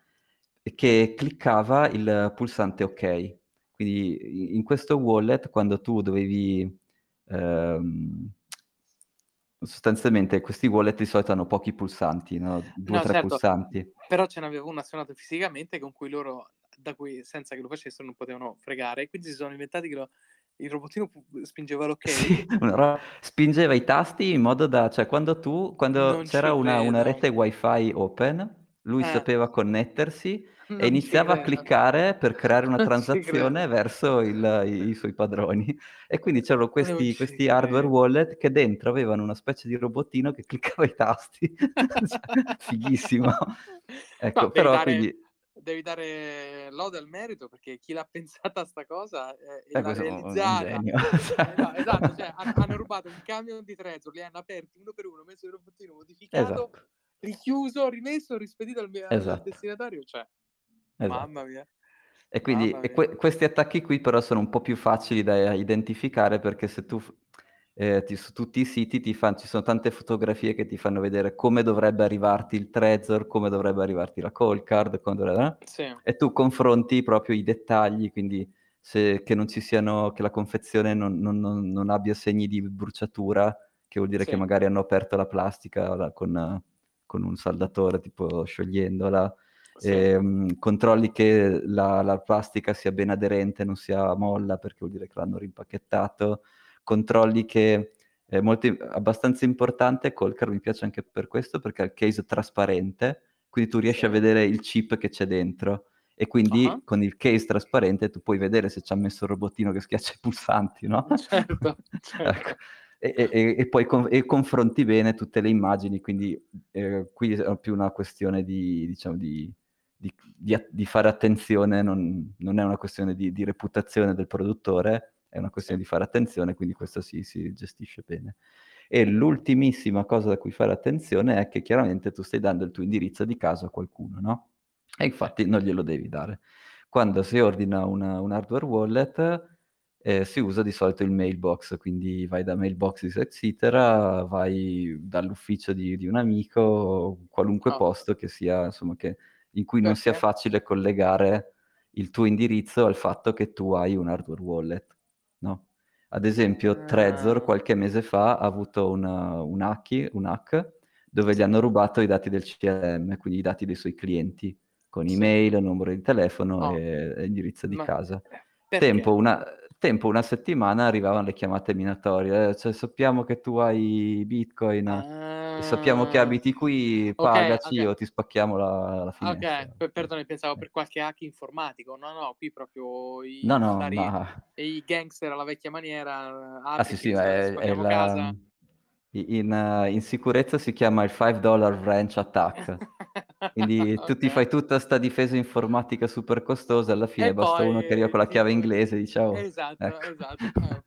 che cliccava il pulsante ok. Quindi in questo wallet, quando tu dovevi, ehm, sostanzialmente questi wallet di solito hanno pochi pulsanti, no? Due o no, tre certo. pulsanti. Però ce n'avevo uno azionato fisicamente con cui loro, da cui senza che lo facessero, non potevano fregare. Quindi si sono inventati che lo, il robottino spingeva l'ok. Sì, ro- spingeva i tasti in modo da... Cioè quando tu, quando non c'era una, una rete wifi open... lui eh. sapeva connettersi non e iniziava a cliccare per creare una non transazione verso il, i, i suoi padroni, e quindi c'erano questi, questi hardware wallet che dentro avevano una specie di robottino che cliccava i tasti. Fighissimo. Ecco, no, però dare, quindi... devi dare lode al merito, perché chi l'ha pensata sta cosa eh, e eh, l'ha realizzata. esatto, esatto cioè, hanno rubato un camion di Trezor, li hanno aperti uno per uno, messo il robottino modificato, esatto. richiuso, rimesso, rispedito al, mio, esatto. al destinatario, cioè esatto. mamma mia. E quindi ah, e que- questi attacchi qui però sono un po' più facili da identificare, perché se tu eh, ti, su tutti i siti ti fan, ci sono tante fotografie che ti fanno vedere come dovrebbe arrivarti il Trezor, come dovrebbe arrivarti la Coldcard, dovrebbe... sì. E tu confronti proprio i dettagli, quindi se, che non ci siano, che la confezione non, non, non, non abbia segni di bruciatura, che vuol dire sì. che magari hanno aperto la plastica la, con, con un saldatore, tipo sciogliendola. Sì. E, um, controlli che la, la plastica sia ben aderente, non sia molla, perché vuol dire che l'hanno rimpacchettato. Controlli che è molto, abbastanza importante, Coldcard mi piace anche per questo, perché ha il case trasparente, quindi tu riesci sì. a vedere il chip che c'è dentro, e quindi uh-huh. con il case trasparente tu puoi vedere se ci ha messo il robottino che schiaccia i pulsanti, no? Certo, certo. Ecco. E, e, e poi con, e confronti bene tutte le immagini, quindi eh, qui è più una questione di, diciamo, di Di, di, di fare attenzione, non, non è una questione di, di reputazione del produttore, è una questione di fare attenzione, quindi questo si, si gestisce bene. E l'ultimissima cosa da cui fare attenzione è che chiaramente tu stai dando il tuo indirizzo di casa a qualcuno, no? E infatti non glielo devi dare. Quando si ordina una, un hardware wallet eh, si usa di solito il mailbox, quindi vai da Mailboxes Exeter, vai dall'ufficio di, di un amico, qualunque oh. posto che sia, insomma, che in cui non Perché? sia facile collegare il tuo indirizzo al fatto che tu hai un hardware wallet, no? Ad esempio, Trezor qualche mese fa ha avuto una, un, hacki, un hack dove gli hanno rubato i dati del C R M, quindi i dati dei suoi clienti, con sì. email, numero di telefono oh. e, e indirizzo di Ma casa. Tempo una, tempo una settimana arrivavano le chiamate minatorie, cioè sappiamo che tu hai Bitcoin... Ah. Sappiamo che abiti qui, pagaci okay, okay. o ti spacchiamo la, la finestra. Ok, perdone, pensavo per qualche hack informatico. No, no, qui proprio i, no, no, stari, ma... i gangster alla vecchia maniera. Ah sì, sì, è, è la... casa. In, in sicurezza si chiama il five dollar ranch attack. Quindi okay. tu ti fai tutta sta difesa informatica super costosa, alla fine e basta poi, uno che arriva con la chiave inglese, diciamo. Esatto, ecco. esatto.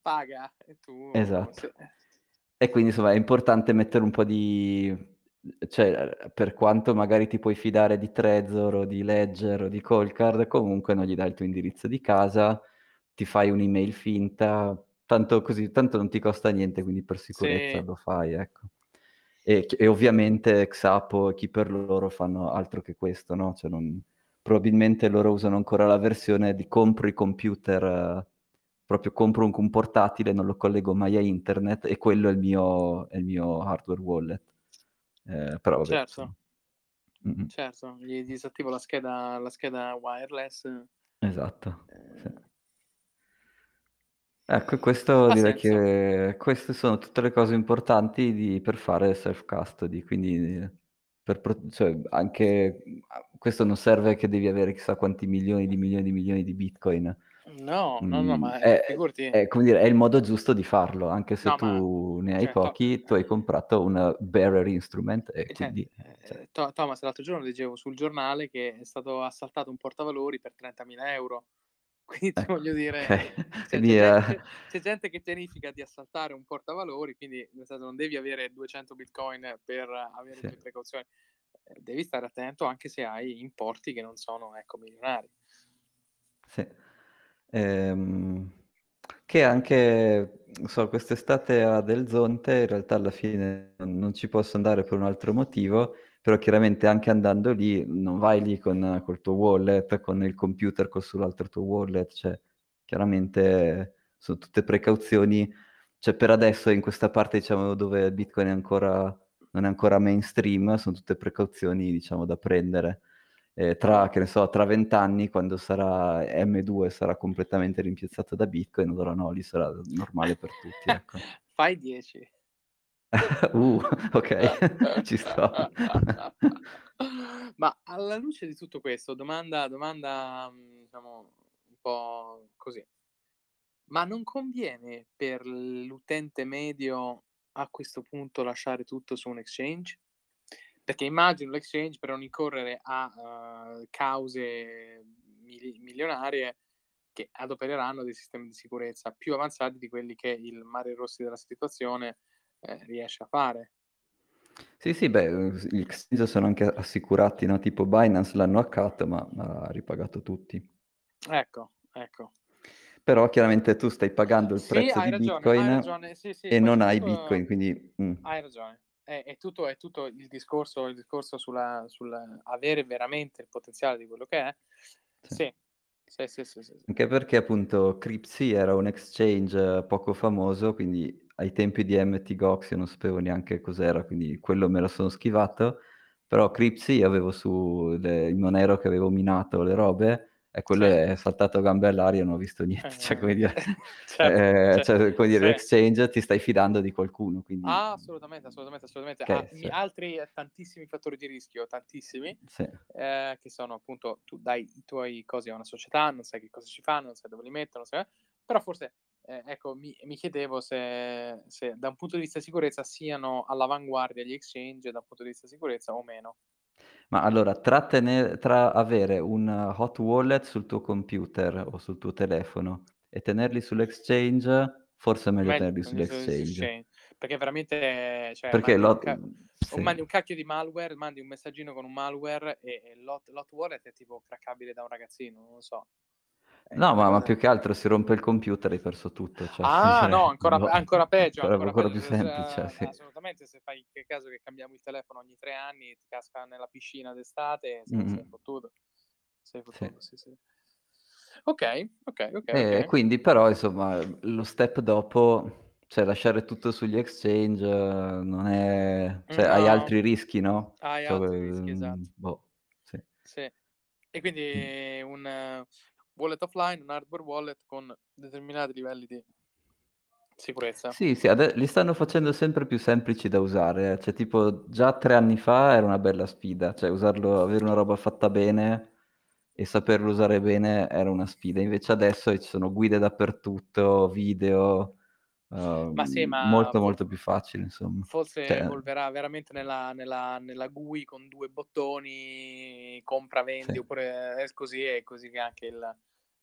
Paga, e tu... Esatto. Se... E quindi insomma è importante mettere un po' di... cioè per quanto magari ti puoi fidare di Trezor o di Ledger o di Coldcard, comunque non gli dai il tuo indirizzo di casa, ti fai un'email finta, tanto così, tanto non ti costa niente, quindi per sicurezza sì. lo fai, ecco. E, e ovviamente Xapo e chi per loro fanno altro che questo, no? Cioè non... probabilmente loro usano ancora la versione di compro i computer... proprio compro un, un portatile, non lo collego mai a internet e quello è il mio, è il mio hardware wallet. Eh, però vabbè, certo, mm-hmm. certo, gli disattivo la scheda, la scheda wireless. Esatto. Eh... Sì. Ecco, questo ha direi senso. Che queste sono tutte le cose importanti di, per fare self-custody, quindi per, cioè, anche questo non serve che devi avere chissà quanti milioni di milioni di milioni di bitcoin. No, no, no, ma è, è, è, come dire, è il modo giusto di farlo, anche se no, tu ma... ne hai cioè, pochi, to... tu hai comprato un bearer instrument. E quindi, cioè, eh, to- Thomas, l'altro giorno leggevo sul giornale che è stato assaltato un portavalori per trentamila euro, quindi ti ecco, voglio dire, okay. c'è, quindi, c'è, uh... gente, c'è gente che pianifica di assaltare un portavalori, quindi nel senso, non devi avere duecento bitcoin per avere sì. le precauzioni, devi stare attento anche se hai importi che non sono ecco milionari. Sì. Ehm, che anche so, quest'estate a Del Zonte in realtà alla fine non ci posso andare per un altro motivo, però chiaramente anche andando lì non vai lì con col tuo wallet, con il computer con sull'altro tuo wallet, cioè chiaramente sono tutte precauzioni, cioè per adesso in questa parte diciamo dove Bitcoin è ancora non è ancora mainstream, sono tutte precauzioni diciamo da prendere. Eh, tra, che ne so, tra vent'anni, quando sarà M due sarà completamente rimpiazzato da Bitcoin, allora no, lì sarà normale per tutti, ecco. Fai dieci. uh, ok, ci sto. Ma alla luce di tutto questo, domanda, domanda, diciamo, un po' così. Ma non conviene per l'utente medio a questo punto lasciare tutto su un exchange? Perché immagino l'exchange per non incorrere a uh, cause mili- milionarie che adopereranno dei sistemi di sicurezza più avanzati di quelli che il mare rossi della situazione eh, riesce a fare. Sì, sì, beh, gli exchange sono anche assicurati, no? Tipo Binance l'hanno hackato, ma ma ha ripagato tutti. Ecco, ecco. Però chiaramente tu stai pagando il Sì, prezzo hai di ragione, hai Bitcoin ragione. Sì, sì, e non hai questo Bitcoin, quindi mm, hai ragione. È, è tutto, è tutto il discorso, il discorso sulla, sul avere veramente il potenziale di quello che è. sì. Sì, sì, sì, sì, sì, sì. Anche perché appunto Cripsy era un exchange eh, poco famoso, quindi ai tempi di M T Gox io non sapevo neanche cos'era, quindi quello me lo sono schivato, però Cripsy io avevo su le- il Monero che avevo minato, le robe, e quello Sì. è saltato a gambe all'aria e non ho visto niente, cioè come dire, Eh, certo, eh, certo, cioè, come dire, sì. l'exchange ti stai fidando di qualcuno, quindi Ah, assolutamente, assolutamente, assolutamente. Ah, ok, mi- sì, altri eh, tantissimi fattori di rischio, tantissimi, sì, eh, che sono appunto tu dai i tuoi cosi a una società, non sai che cosa ci fanno, non sai dove li mettono, non sai- però forse, eh, ecco, mi, mi chiedevo se, se da un punto di vista sicurezza siano all'avanguardia gli exchange da un punto di vista sicurezza o meno. ma allora, tra, tene- tra avere un eh, hot wallet sul tuo computer o sul tuo telefono e tenerli sull'exchange, forse è meglio Meglio tenerli con i servizi sull'exchange. exchange, perché veramente, cioè, Perché mandi un, lo... ca- o mandi sì, un cacchio di malware, mandi un messaggino con un malware e, e l'hot, l'hot wallet è tipo craccabile da un ragazzino, non lo so, è no, una ma, ma cosa. più che altro si rompe il computer e hai perso tutto, cioè come Ah, no, dire, ancora, pe- no, ancora peggio, sarebbe ancora ancora peggio. più se- se- semplice, sì. Assolutamente, se fai che caso che cambiamo il telefono ogni tre anni, ti casca nella piscina d'estate, sei, sei Mm, fottuto. Sei sì. fottuto, sì, sì. Ok, ok, ok, E ok. quindi però, insomma, lo step dopo, cioè lasciare tutto sugli exchange, eh, non è... cioè hai No, altri rischi, no? hai Cioè, altri rischi, ehm, esatto. boh, sì. Sì. E Mm. quindi un eh, wallet offline, un hardware wallet con determinati livelli di sicurezza. Sì, sì, ade- li stanno facendo sempre più semplici da usare, eh. Cioè tipo già tre anni fa era una bella sfida, cioè usarlo, avere una roba fatta bene e saperlo usare bene era una sfida, invece adesso ci sono guide dappertutto, video, Ma sì, ehm, ma molto fo- molto più facile, insomma. forse Cioè, evolverà veramente nella, nella- nella G U I con due bottoni, compra, sì. vendi, oppure eh, così, e così che anche il-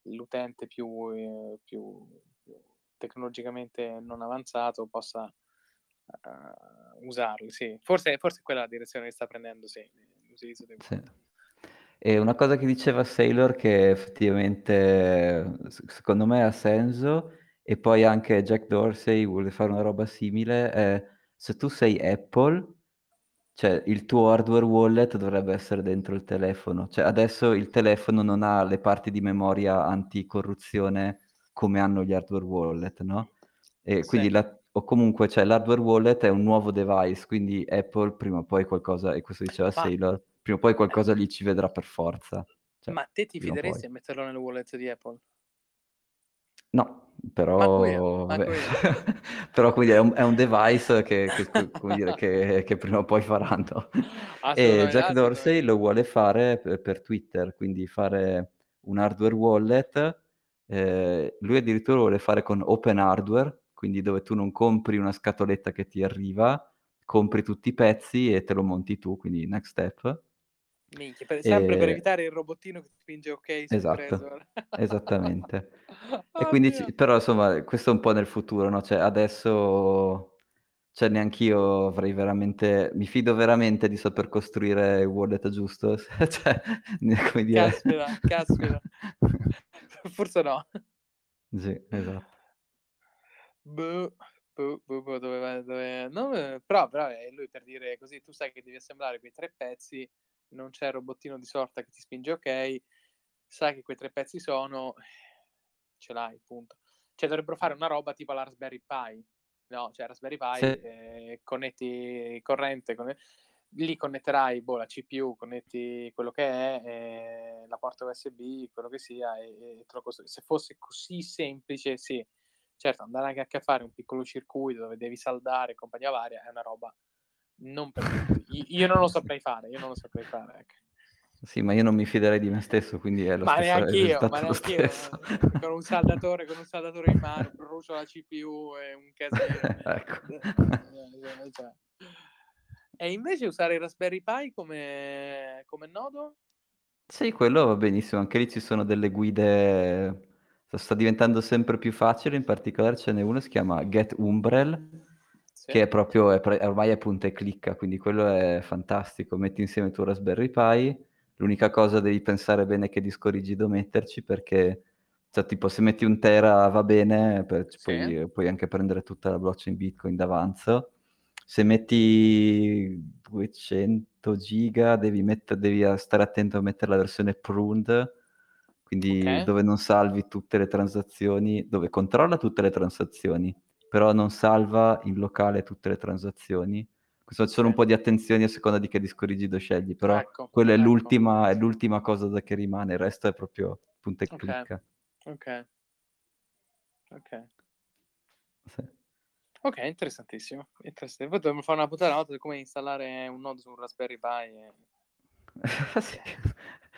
l'utente più, eh, più- più tecnologicamente non avanzato possa eh, usarli, sì. Forse, forse è quella la direzione che sta prendendo, sì, l'utilizzo dei Sì. wallet. E una cosa che diceva Sailor che effettivamente eh, s- secondo me ha senso, e poi anche Jack Dorsey vuole fare una roba simile, è se tu sei Apple, cioè il tuo hardware wallet dovrebbe essere dentro il telefono. Cioè adesso il telefono non ha le parti di memoria anticorruzione come hanno gli hardware wallet, no? E Sì. quindi la- o comunque cioè, l'hardware wallet è un nuovo device, quindi Apple prima o poi qualcosa, e questo diceva Ma, Sailor, prima o poi eh, qualcosa lì ci vedrà per forza, cioè ma te ti prima o fideresti poi. a metterlo nel wallet di Apple? No, Manco io, però, vabbè. manco io. Però quindi è un, è un device che, che- che- come dire, che, che prima o poi faranno. E Assolutamente, Jack Dorsey assolutamente. lo vuole fare per, per Twitter, quindi fare un hardware wallet. Eh, lui addirittura lo vuole fare con open hardware, quindi dove tu non compri una scatoletta che ti arriva, compri tutti i pezzi e te lo monti tu, quindi next step. Minchia, per- sempre per E, evitare il robottino che spinge ok su Esatto, Trezor. esattamente. E quindi, Oddio. ci- però insomma, questo è un po' nel futuro, no? Cioè, adesso, cioè, neanch'io avrei veramente, mi fido veramente di saper costruire il wallet giusto, cioè, ne- come dire. Caspita, caspita. Forse no. Sì, esatto. Boh, boh, boh, boh, dove va- dove- no, eh, però, però è lui per dire così, tu sai che devi assemblare quei tre pezzi, non c'è il robottino di sorta che ti spinge ok, sai che quei tre pezzi sono, ce l'hai, punto. Cioè dovrebbero fare una roba tipo la Raspberry Pi, no? Cioè Raspberry Pi, Sì, eh, connetti corrente, conne- lì connetterai boh, la C P U, connetti quello che è, eh, la porta U S B, quello che sia, e, e te lo costru- se fosse così semplice, sì. Certo, andare anche a che fare un piccolo circuito dove devi saldare e compagnia varia è una roba non per tutti. I- Io non lo saprei fare, io non lo saprei fare, ecco. sì, ma io non mi fiderei di me stesso, quindi è lo Ma stesso, è neanche il io, ma risultato lo neanche stesso. io, con un saldatore, con un saldatore in mano, brucio la C P U, è un casino. Ecco. Eh, cioè. E invece usare il Raspberry Pi come, come nodo? Sì, quello va benissimo, anche lì ci sono delle guide, sta sta diventando sempre più facile, in particolare ce n'è uno che si chiama Get Umbrel, sì. Che è proprio è pre- ormai è punta e clicca, quindi quello è fantastico. Metti insieme il tuo Raspberry Pi, l'unica cosa devi pensare bene che disco rigido metterci, perché cioè, tipo se metti un tera va bene, per, sì. puoi, puoi anche prendere tutta la blockchain Bitcoin d'avanzo. Se metti duecento giga devi, metter, devi stare attento a mettere la versione pruned, quindi okay. dove non salvi tutte le transazioni, dove controlla tutte le transazioni, però non salva in locale tutte le transazioni. Questo, ci sono okay. un po' di attenzioni a seconda di che disco rigido scegli, però ecco, quella ecco. è, l'ultima, è l'ultima cosa da che rimane, il resto è proprio punta e okay. clicca. Ok, ok. Sì. Ok, interessantissimo. interessante. Poi dobbiamo fare una puntata nota di come installare un nodo su un Raspberry Pi. E... sì.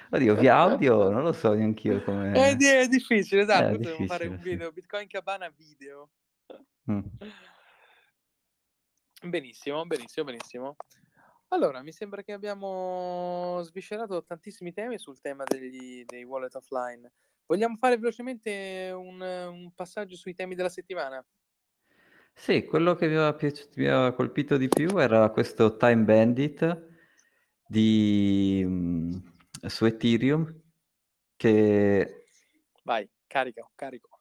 Oddio, via audio non lo so neanche io come... È, è difficile, esatto. Eh, dobbiamo fare un video, sì. Bitcoin Cabana video. Mm. Benissimo, benissimo, benissimo. Allora, mi sembra che abbiamo sviscerato tantissimi temi sul tema degli, dei wallet offline. Vogliamo fare velocemente un, un passaggio sui temi della settimana? Sì, quello che mi aveva, piaciuto, mi aveva colpito di più era questo Time Bandit di, mh, su Ethereum, che... Vai, carico, carico.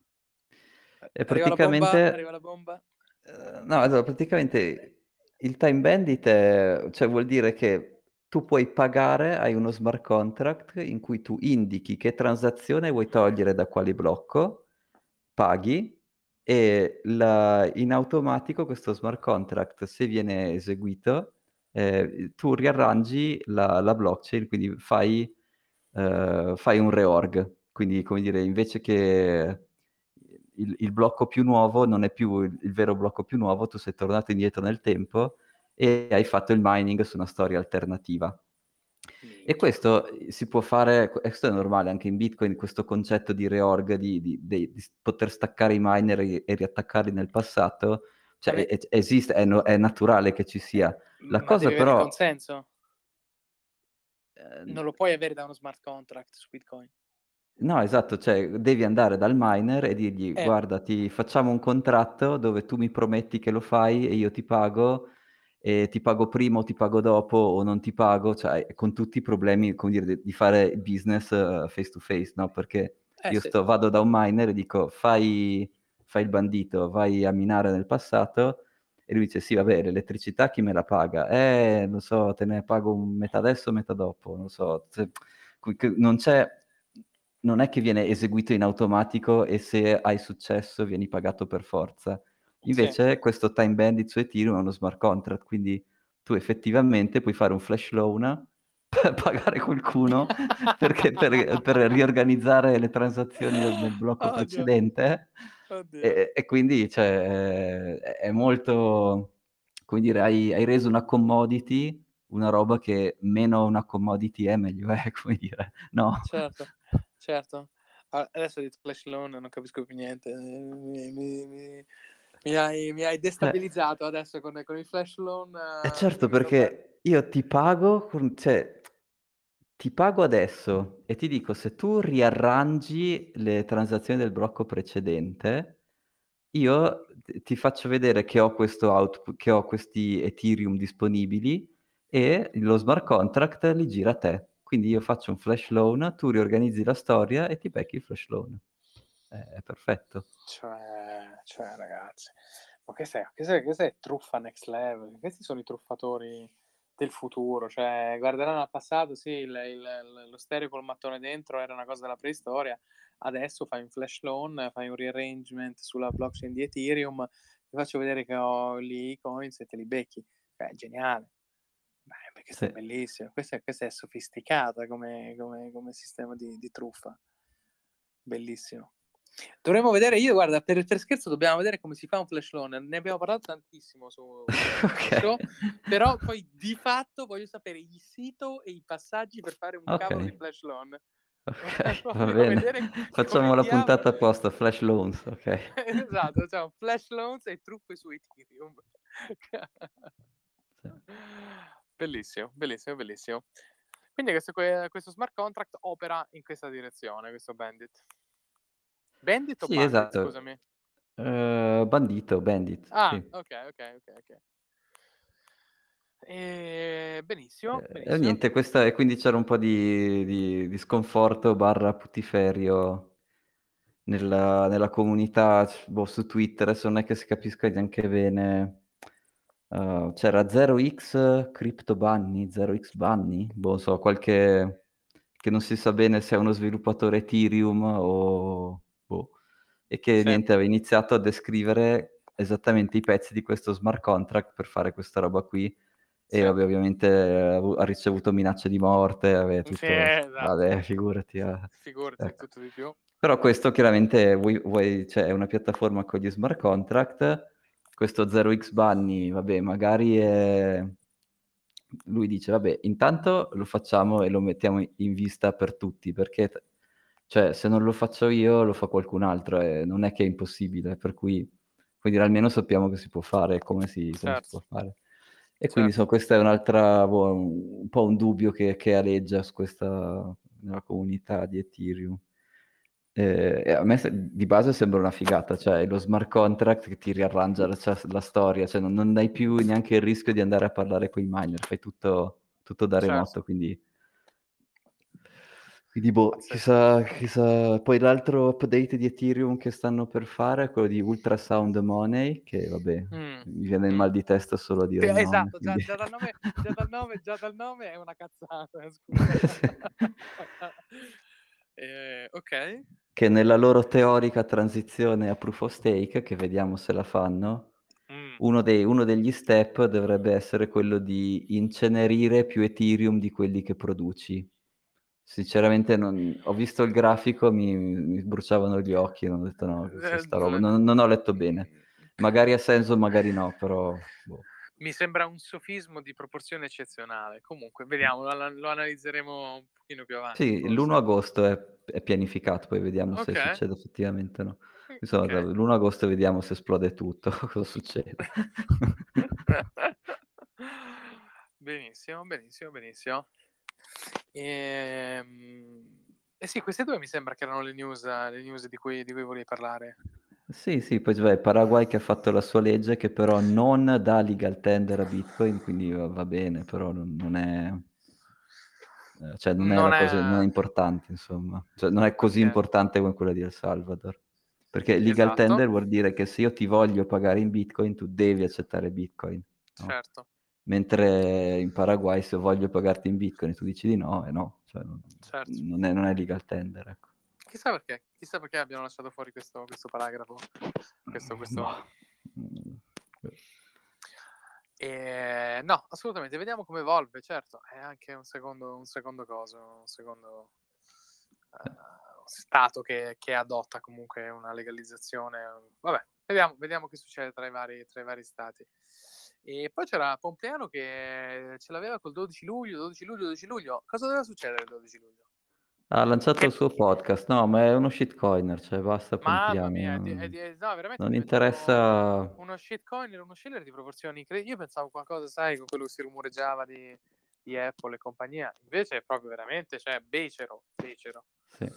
E praticamente... Arriva la bomba? Arriva la bomba. Uh, no, allora, praticamente il Time Bandit è, cioè, vuol dire che tu puoi pagare, hai uno smart contract in cui tu indichi che transazione vuoi togliere da quale blocco, paghi, e la, in automatico questo smart contract, se viene eseguito, eh, tu riarrangi la, la blockchain, quindi fai, eh, fai un reorg, quindi come dire, invece che il, il blocco più nuovo non è più il, il vero blocco più nuovo, tu sei tornato indietro nel tempo e hai fatto il mining su una storia alternativa. E questo si può fare, questo è normale anche in Bitcoin, questo concetto di reorg, di, di, di, di poter staccare i miner e, e riattaccarli nel passato, cioè eh, è, esiste, è, no, è naturale che ci sia. La cosa però... consenso? Eh, non lo puoi avere da uno smart contract su Bitcoin. No, esatto, cioè devi andare dal miner e dirgli eh. guarda, ti facciamo un contratto dove tu mi prometti che lo fai e io ti pago... e ti pago prima o ti pago dopo o non ti pago, cioè con tutti i problemi, come dire, di fare business uh, face to face, no? Perché eh, io sì. sto, vado da un miner e dico fai, fai il bandito, vai a minare nel passato, e lui dice sì vabbè, l'elettricità chi me la paga? Eh, non so, te ne pago metà adesso, metà dopo, non so, cioè, non c'è, non è che viene eseguito in automatico e se hai successo vieni pagato per forza. Invece sì. questo Time Bandit su Ethereum è uno smart contract, quindi tu effettivamente puoi fare un flash loan per pagare qualcuno perché per, per riorganizzare le transazioni del blocco oh, precedente oh, e, e quindi cioè, è molto, come dire, hai, hai reso una commodity, una roba che meno una commodity è meglio è, come dire, no? Certo, certo. Adesso ho detto flash loan, non capisco più niente, mi... mi... Mi hai, mi hai destabilizzato eh. adesso con, con il flash loan. Eh, certo, perché io ti pago, cioè, ti pago adesso e ti dico se tu riarrangi le transazioni del blocco precedente, io ti faccio vedere che ho questo output, che ho questi Ethereum disponibili e lo smart contract li gira a te. Quindi io faccio un flash loan, tu riorganizzi la storia e ti becchi il flash loan. È perfetto, cioè, cioè ragazzi, ma questa è, questa, è, questa è truffa next level. Questi sono i truffatori del futuro, cioè guarderanno al passato, sì, il, il, lo stereo col mattone dentro era una cosa della preistoria, adesso fai un flash loan, fai un rearrangement sulla blockchain di Ethereum, ti faccio vedere che ho lì i coins e te li becchi, cioè, è geniale. Beh, perché sì. è bellissimo, questa è, questa è sofisticata come, come, come sistema di, di truffa, bellissimo. Dovremmo vedere, io guarda, per, per scherzo dobbiamo vedere come si fa un flash loan, ne abbiamo parlato tantissimo su okay. show, però poi di fatto voglio sapere il sito e i passaggi per fare un okay. cavolo di flash loan. Okay, va bene. Facciamo la diavolo... puntata apposta, flash loans, ok. Esatto, facciamo flash loans e truffe su Ethereum. Bellissimo, bellissimo, bellissimo. Quindi questo, questo smart contract opera in questa direzione, questo bandit. Bandit o sì, Bandit, esatto. Scusami. Uh, bandito, bandit. Ah, sì. ok, ok, ok. okay. E... benissimo. benissimo. Eh, niente, questa... e quindi c'era un po' di, di, di sconforto barra putiferio nella, nella comunità, boh, su Twitter, adesso non è che si capisca neanche bene. Uh, c'era zero x Crypto Bunny, zero x Bunny, boh, so, qualche... che non si sa bene se è uno sviluppatore Ethereum o... boh. E che sì. niente, aveva iniziato a descrivere esattamente i pezzi di questo smart contract per fare questa roba qui, sì. e vabbè, ovviamente ha ricevuto minacce di morte, vabbè, tutto... sì, esatto. vabbè, figurati, eh. figurati ecco. tutto di più. Però questo chiaramente vuoi, vuoi, cioè, è una piattaforma con gli smart contract, questo zero x Bunny, vabbè, magari è... lui dice, vabbè, intanto lo facciamo e lo mettiamo in vista per tutti, perché... cioè, se non lo faccio io, lo fa qualcun altro, e non è che è impossibile, per cui quindi almeno sappiamo che si può fare, come si, certo. come si può fare. E certo. quindi so, questa è un'altra, boh, un, un po' un dubbio che, che aleggia su questa, nella comunità di Ethereum. Eh, a me di base sembra una figata, cioè lo smart contract che ti riarrangia la, la storia, cioè non, non dai più neanche il rischio di andare a parlare con i miner, fai tutto, tutto da remoto, certo. quindi... Quindi boh, chissà, chissà... Poi l'altro update di Ethereum che stanno per fare è quello di Ultrasound Money, che vabbè, mm. mi viene il mal di testa solo a dire sì, nome, esatto, quindi... già, già, dal nome, già, dal nome, già dal nome è una cazzata, scusa. Sì. eh, ok. Che nella loro teorica transizione a Proof of Stake, che vediamo se la fanno, mm. uno, dei, uno degli step dovrebbe essere quello di incenerire più Ethereum di quelli che produci. Sinceramente non... ho visto il grafico, mi, mi bruciavano gli occhi e non ho detto no, questa roba. Non, non ho letto bene. Magari ha senso, magari no, però... Boh. Mi sembra un sofismo di proporzione eccezionale. Comunque, vediamo, lo, lo analizzeremo un pochino più avanti. Sì, forse. l'primo agosto è, è pianificato, poi vediamo okay. se succede effettivamente o no. Insomma, okay. l'primo agosto vediamo se esplode tutto, cosa succede. benissimo, benissimo, benissimo. E eh sì, queste due mi sembra che erano le news, le news di cui, di cui volevi parlare. Sì, sì, poi c'è il Paraguay che ha fatto la sua legge che però non dà legal tender a Bitcoin, quindi va bene, però non è, cioè non è non una è... cosa non è importante, insomma. Cioè, non è così okay. importante come quella di El Salvador. Perché legal esatto. tender vuol dire che se io ti voglio pagare in Bitcoin, tu devi accettare Bitcoin. No? Certo. Mentre in Paraguay se voglio pagarti in Bitcoin e tu dici di no, e eh no, cioè non, certo. non, è, non è legal tender, ecco. Chissà perché, chissà perché abbiano lasciato fuori questo, questo paragrafo, questo... questo... No. E, no, assolutamente, vediamo come evolve, certo, è anche un secondo, un secondo coso, un secondo uh, stato che, che adotta comunque una legalizzazione, vabbè, vediamo, vediamo che succede tra i vari, tra i vari stati. E poi c'era Pompeiano che ce l'aveva col dodici luglio, dodici luglio, dodici luglio. Cosa doveva succedere il dodici luglio? Ha lanciato che... il suo podcast, no, ma è uno shitcoiner, cioè basta Pompeiano. Mamma mia, è di, è di, no, veramente non interessa... Uno shitcoiner, uno shiller di proporzioni incredibili. Io pensavo qualcosa, sai, con quello che si rumoreggiava di, di Apple e compagnia. Invece è proprio veramente, cioè, becero, becero. Sì.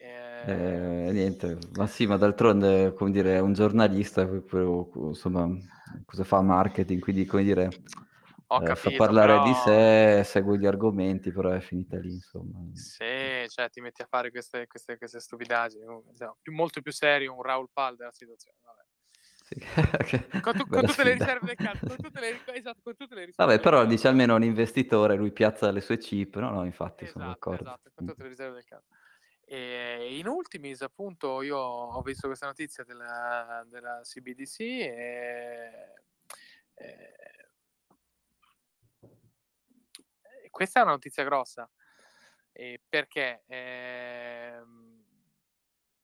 Eh... Eh, niente, ma sì, ma d'altronde, come dire, è un giornalista, insomma, cosa fa marketing, quindi come dire, Ho eh, capito, fa parlare però... di sé, segue gli argomenti, però è finita lì, insomma. Sì, cioè ti metti a fare queste, queste, queste stupidaggini, più, molto più serio un Raoul Pal della situazione, vabbè. Con, tu, con tutte le riserve del cazzo, con tutte le, esatto, con tutte le riserve. Vabbè, però dice almeno un investitore, lui piazza le sue chip, no, no, infatti esatto, sono d'accordo. Esatto, con tutte le riserve del cazzo. E in ultimis, appunto, io ho visto questa notizia della, della C B D C e, e questa è una notizia grossa e perché e,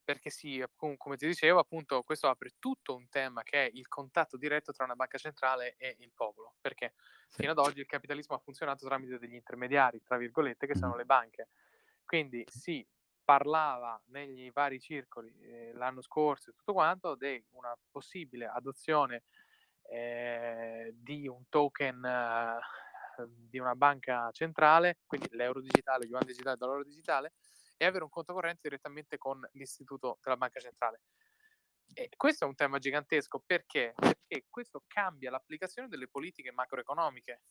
perché sì, come ti dicevo, appunto, questo apre tutto un tema che è il contatto diretto tra una banca centrale e il popolo, perché sì. fino ad oggi il capitalismo ha funzionato tramite degli intermediari, tra virgolette, che sono le banche, quindi sì, parlava negli vari circoli eh, l'anno scorso e tutto quanto di una possibile adozione eh, di un token eh, di una banca centrale, quindi l'euro digitale, yuan digitale, dollaro digitale, e avere un conto corrente direttamente con l'istituto della banca centrale. E questo è un tema gigantesco, perché? Perché questo cambia l'applicazione delle politiche macroeconomiche,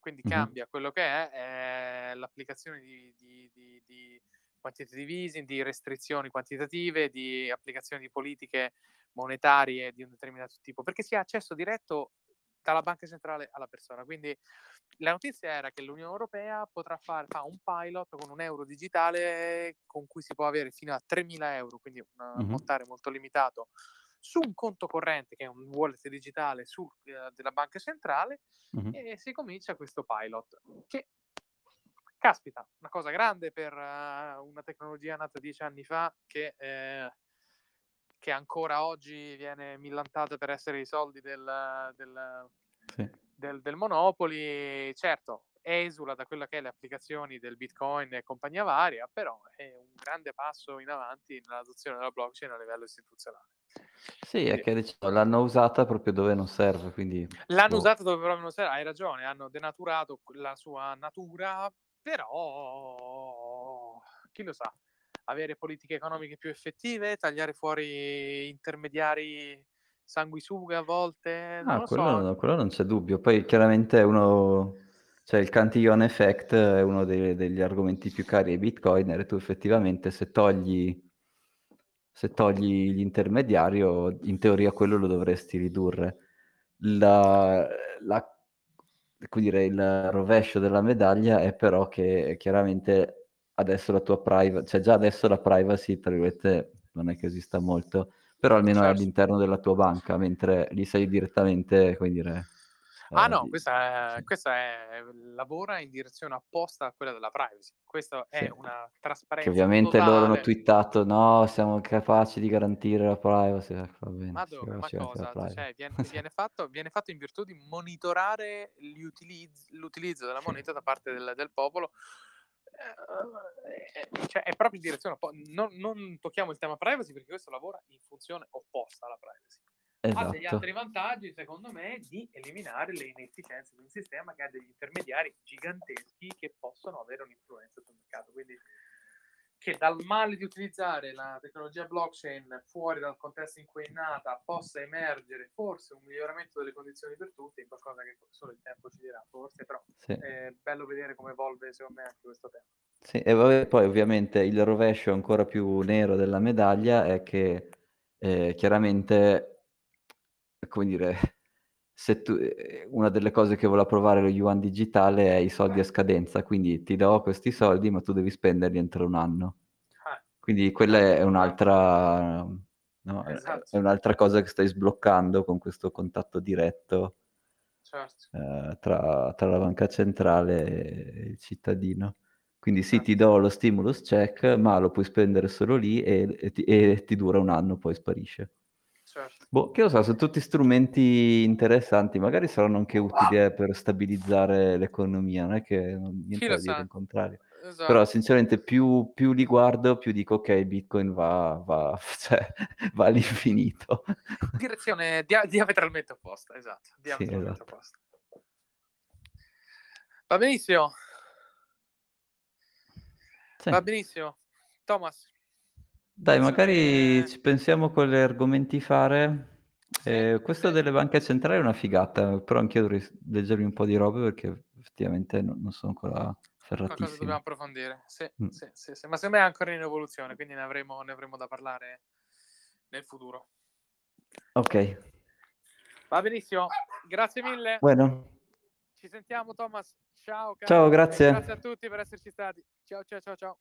quindi mm-hmm. cambia quello che è eh, l'applicazione di, di, di, di quantitative easing, di restrizioni quantitative, di applicazione di politiche monetarie di un determinato tipo, perché si ha accesso diretto dalla banca centrale alla persona. Quindi la notizia era che l'Unione Europea potrà fare fa un pilot con un euro digitale con cui si può avere fino a tremila euro, quindi un mm-hmm. montare molto limitato, su un conto corrente che è un wallet digitale su, eh, della banca centrale, mm-hmm. e si comincia questo pilot, che caspita, una cosa grande per uh, una tecnologia nata dieci anni fa, che eh, che ancora oggi viene millantata per essere i soldi del, del, sì. del, del Monopoly. Certo, esula da quella che è le applicazioni del Bitcoin e compagnia varia, però è un grande passo in avanti nell'adozione della blockchain a livello istituzionale. Sì, è che diciamo, l'hanno usata proprio dove non serve, quindi... L'hanno oh. usata dove proprio non serve, hai ragione, hanno denaturato la sua natura, però chi lo sa? Avere politiche economiche più effettive, tagliare fuori intermediari sanguisuga a volte, non ah, lo quello, so. No, quello non c'è dubbio. Poi chiaramente uno, cioè il cantillon effect è uno dei, degli argomenti più cari ai bitcoiner, e tu effettivamente se togli, se togli l'intermediario, in teoria quello lo dovresti ridurre. La, la, come dire, il rovescio della medaglia è però che chiaramente... adesso la tua privacy, cioè già adesso la privacy, tra virgolette, non è che esista molto, però almeno certo. è all'interno della tua banca, mentre lì sei direttamente, come dire... Ah eh, no, questa, è, sì. questa è, lavora in direzione opposta a quella della privacy, questa è sì. una trasparenza che ovviamente totale. Loro hanno twittato, no, siamo capaci di garantire la privacy, va bene, ma, dove, ma cosa, cioè, viene, viene, fatto, viene fatto in virtù di monitorare gli utilizz- l'utilizzo della moneta sì. da parte del, del popolo. Cioè è proprio in direzione non, non tocchiamo il tema privacy, perché questo lavora in funzione opposta alla privacy. Esatto. Ha degli altri vantaggi, secondo me, di eliminare le inefficienze di un sistema che ha degli intermediari giganteschi che possono avere un'influenza sul mercato, quindi che dal male di utilizzare la tecnologia blockchain fuori dal contesto in cui è nata possa emergere forse un miglioramento delle condizioni per tutti, qualcosa che solo il tempo ci dirà forse, però sì. è bello vedere come evolve secondo me anche questo tema. Sì, e vabbè, poi ovviamente il rovescio ancora più nero della medaglia è che eh, chiaramente, come dire, se tu, una delle cose che vuole provare lo yuan digitale è i soldi a scadenza, quindi ti do questi soldi ma tu devi spenderli entro un anno, quindi quella è un'altra, no, esatto. è un'altra cosa che stai sbloccando con questo contatto diretto certo. eh, tra, tra la banca centrale e il cittadino, quindi sì, certo. ti do lo stimulus check ma lo puoi spendere solo lì e, e, ti, e ti dura un anno, poi sparisce. Certo. Boh, che lo so, sono tutti strumenti interessanti, magari saranno anche utili wow. eh, per stabilizzare l'economia, non è che niente da dire il contrario. Esatto. Però sinceramente più, più li guardo, più dico ok, Bitcoin va, va, cioè, va all'infinito. Direzione dia- diametralmente opposta, esatto. Diametralmente sì, esatto. opposta. Va benissimo. Sì. Va benissimo. Thomas. Dai, magari ci pensiamo con gli argomenti fare. Eh, questo delle banche centrali è una figata, però anch'io dovrei leggermi un po' di robe perché effettivamente non, non sono ancora ferratissimo. Qualcosa dobbiamo approfondire, sì, mm. sì, sì, sì. Ma secondo me è ancora in evoluzione, quindi ne avremo, ne avremo da parlare nel futuro. Ok. Va benissimo, grazie mille. Bueno. Ci sentiamo Thomas, ciao. Caro. Ciao, grazie. Grazie a tutti per esserci stati. Ciao, ciao, ciao, ciao.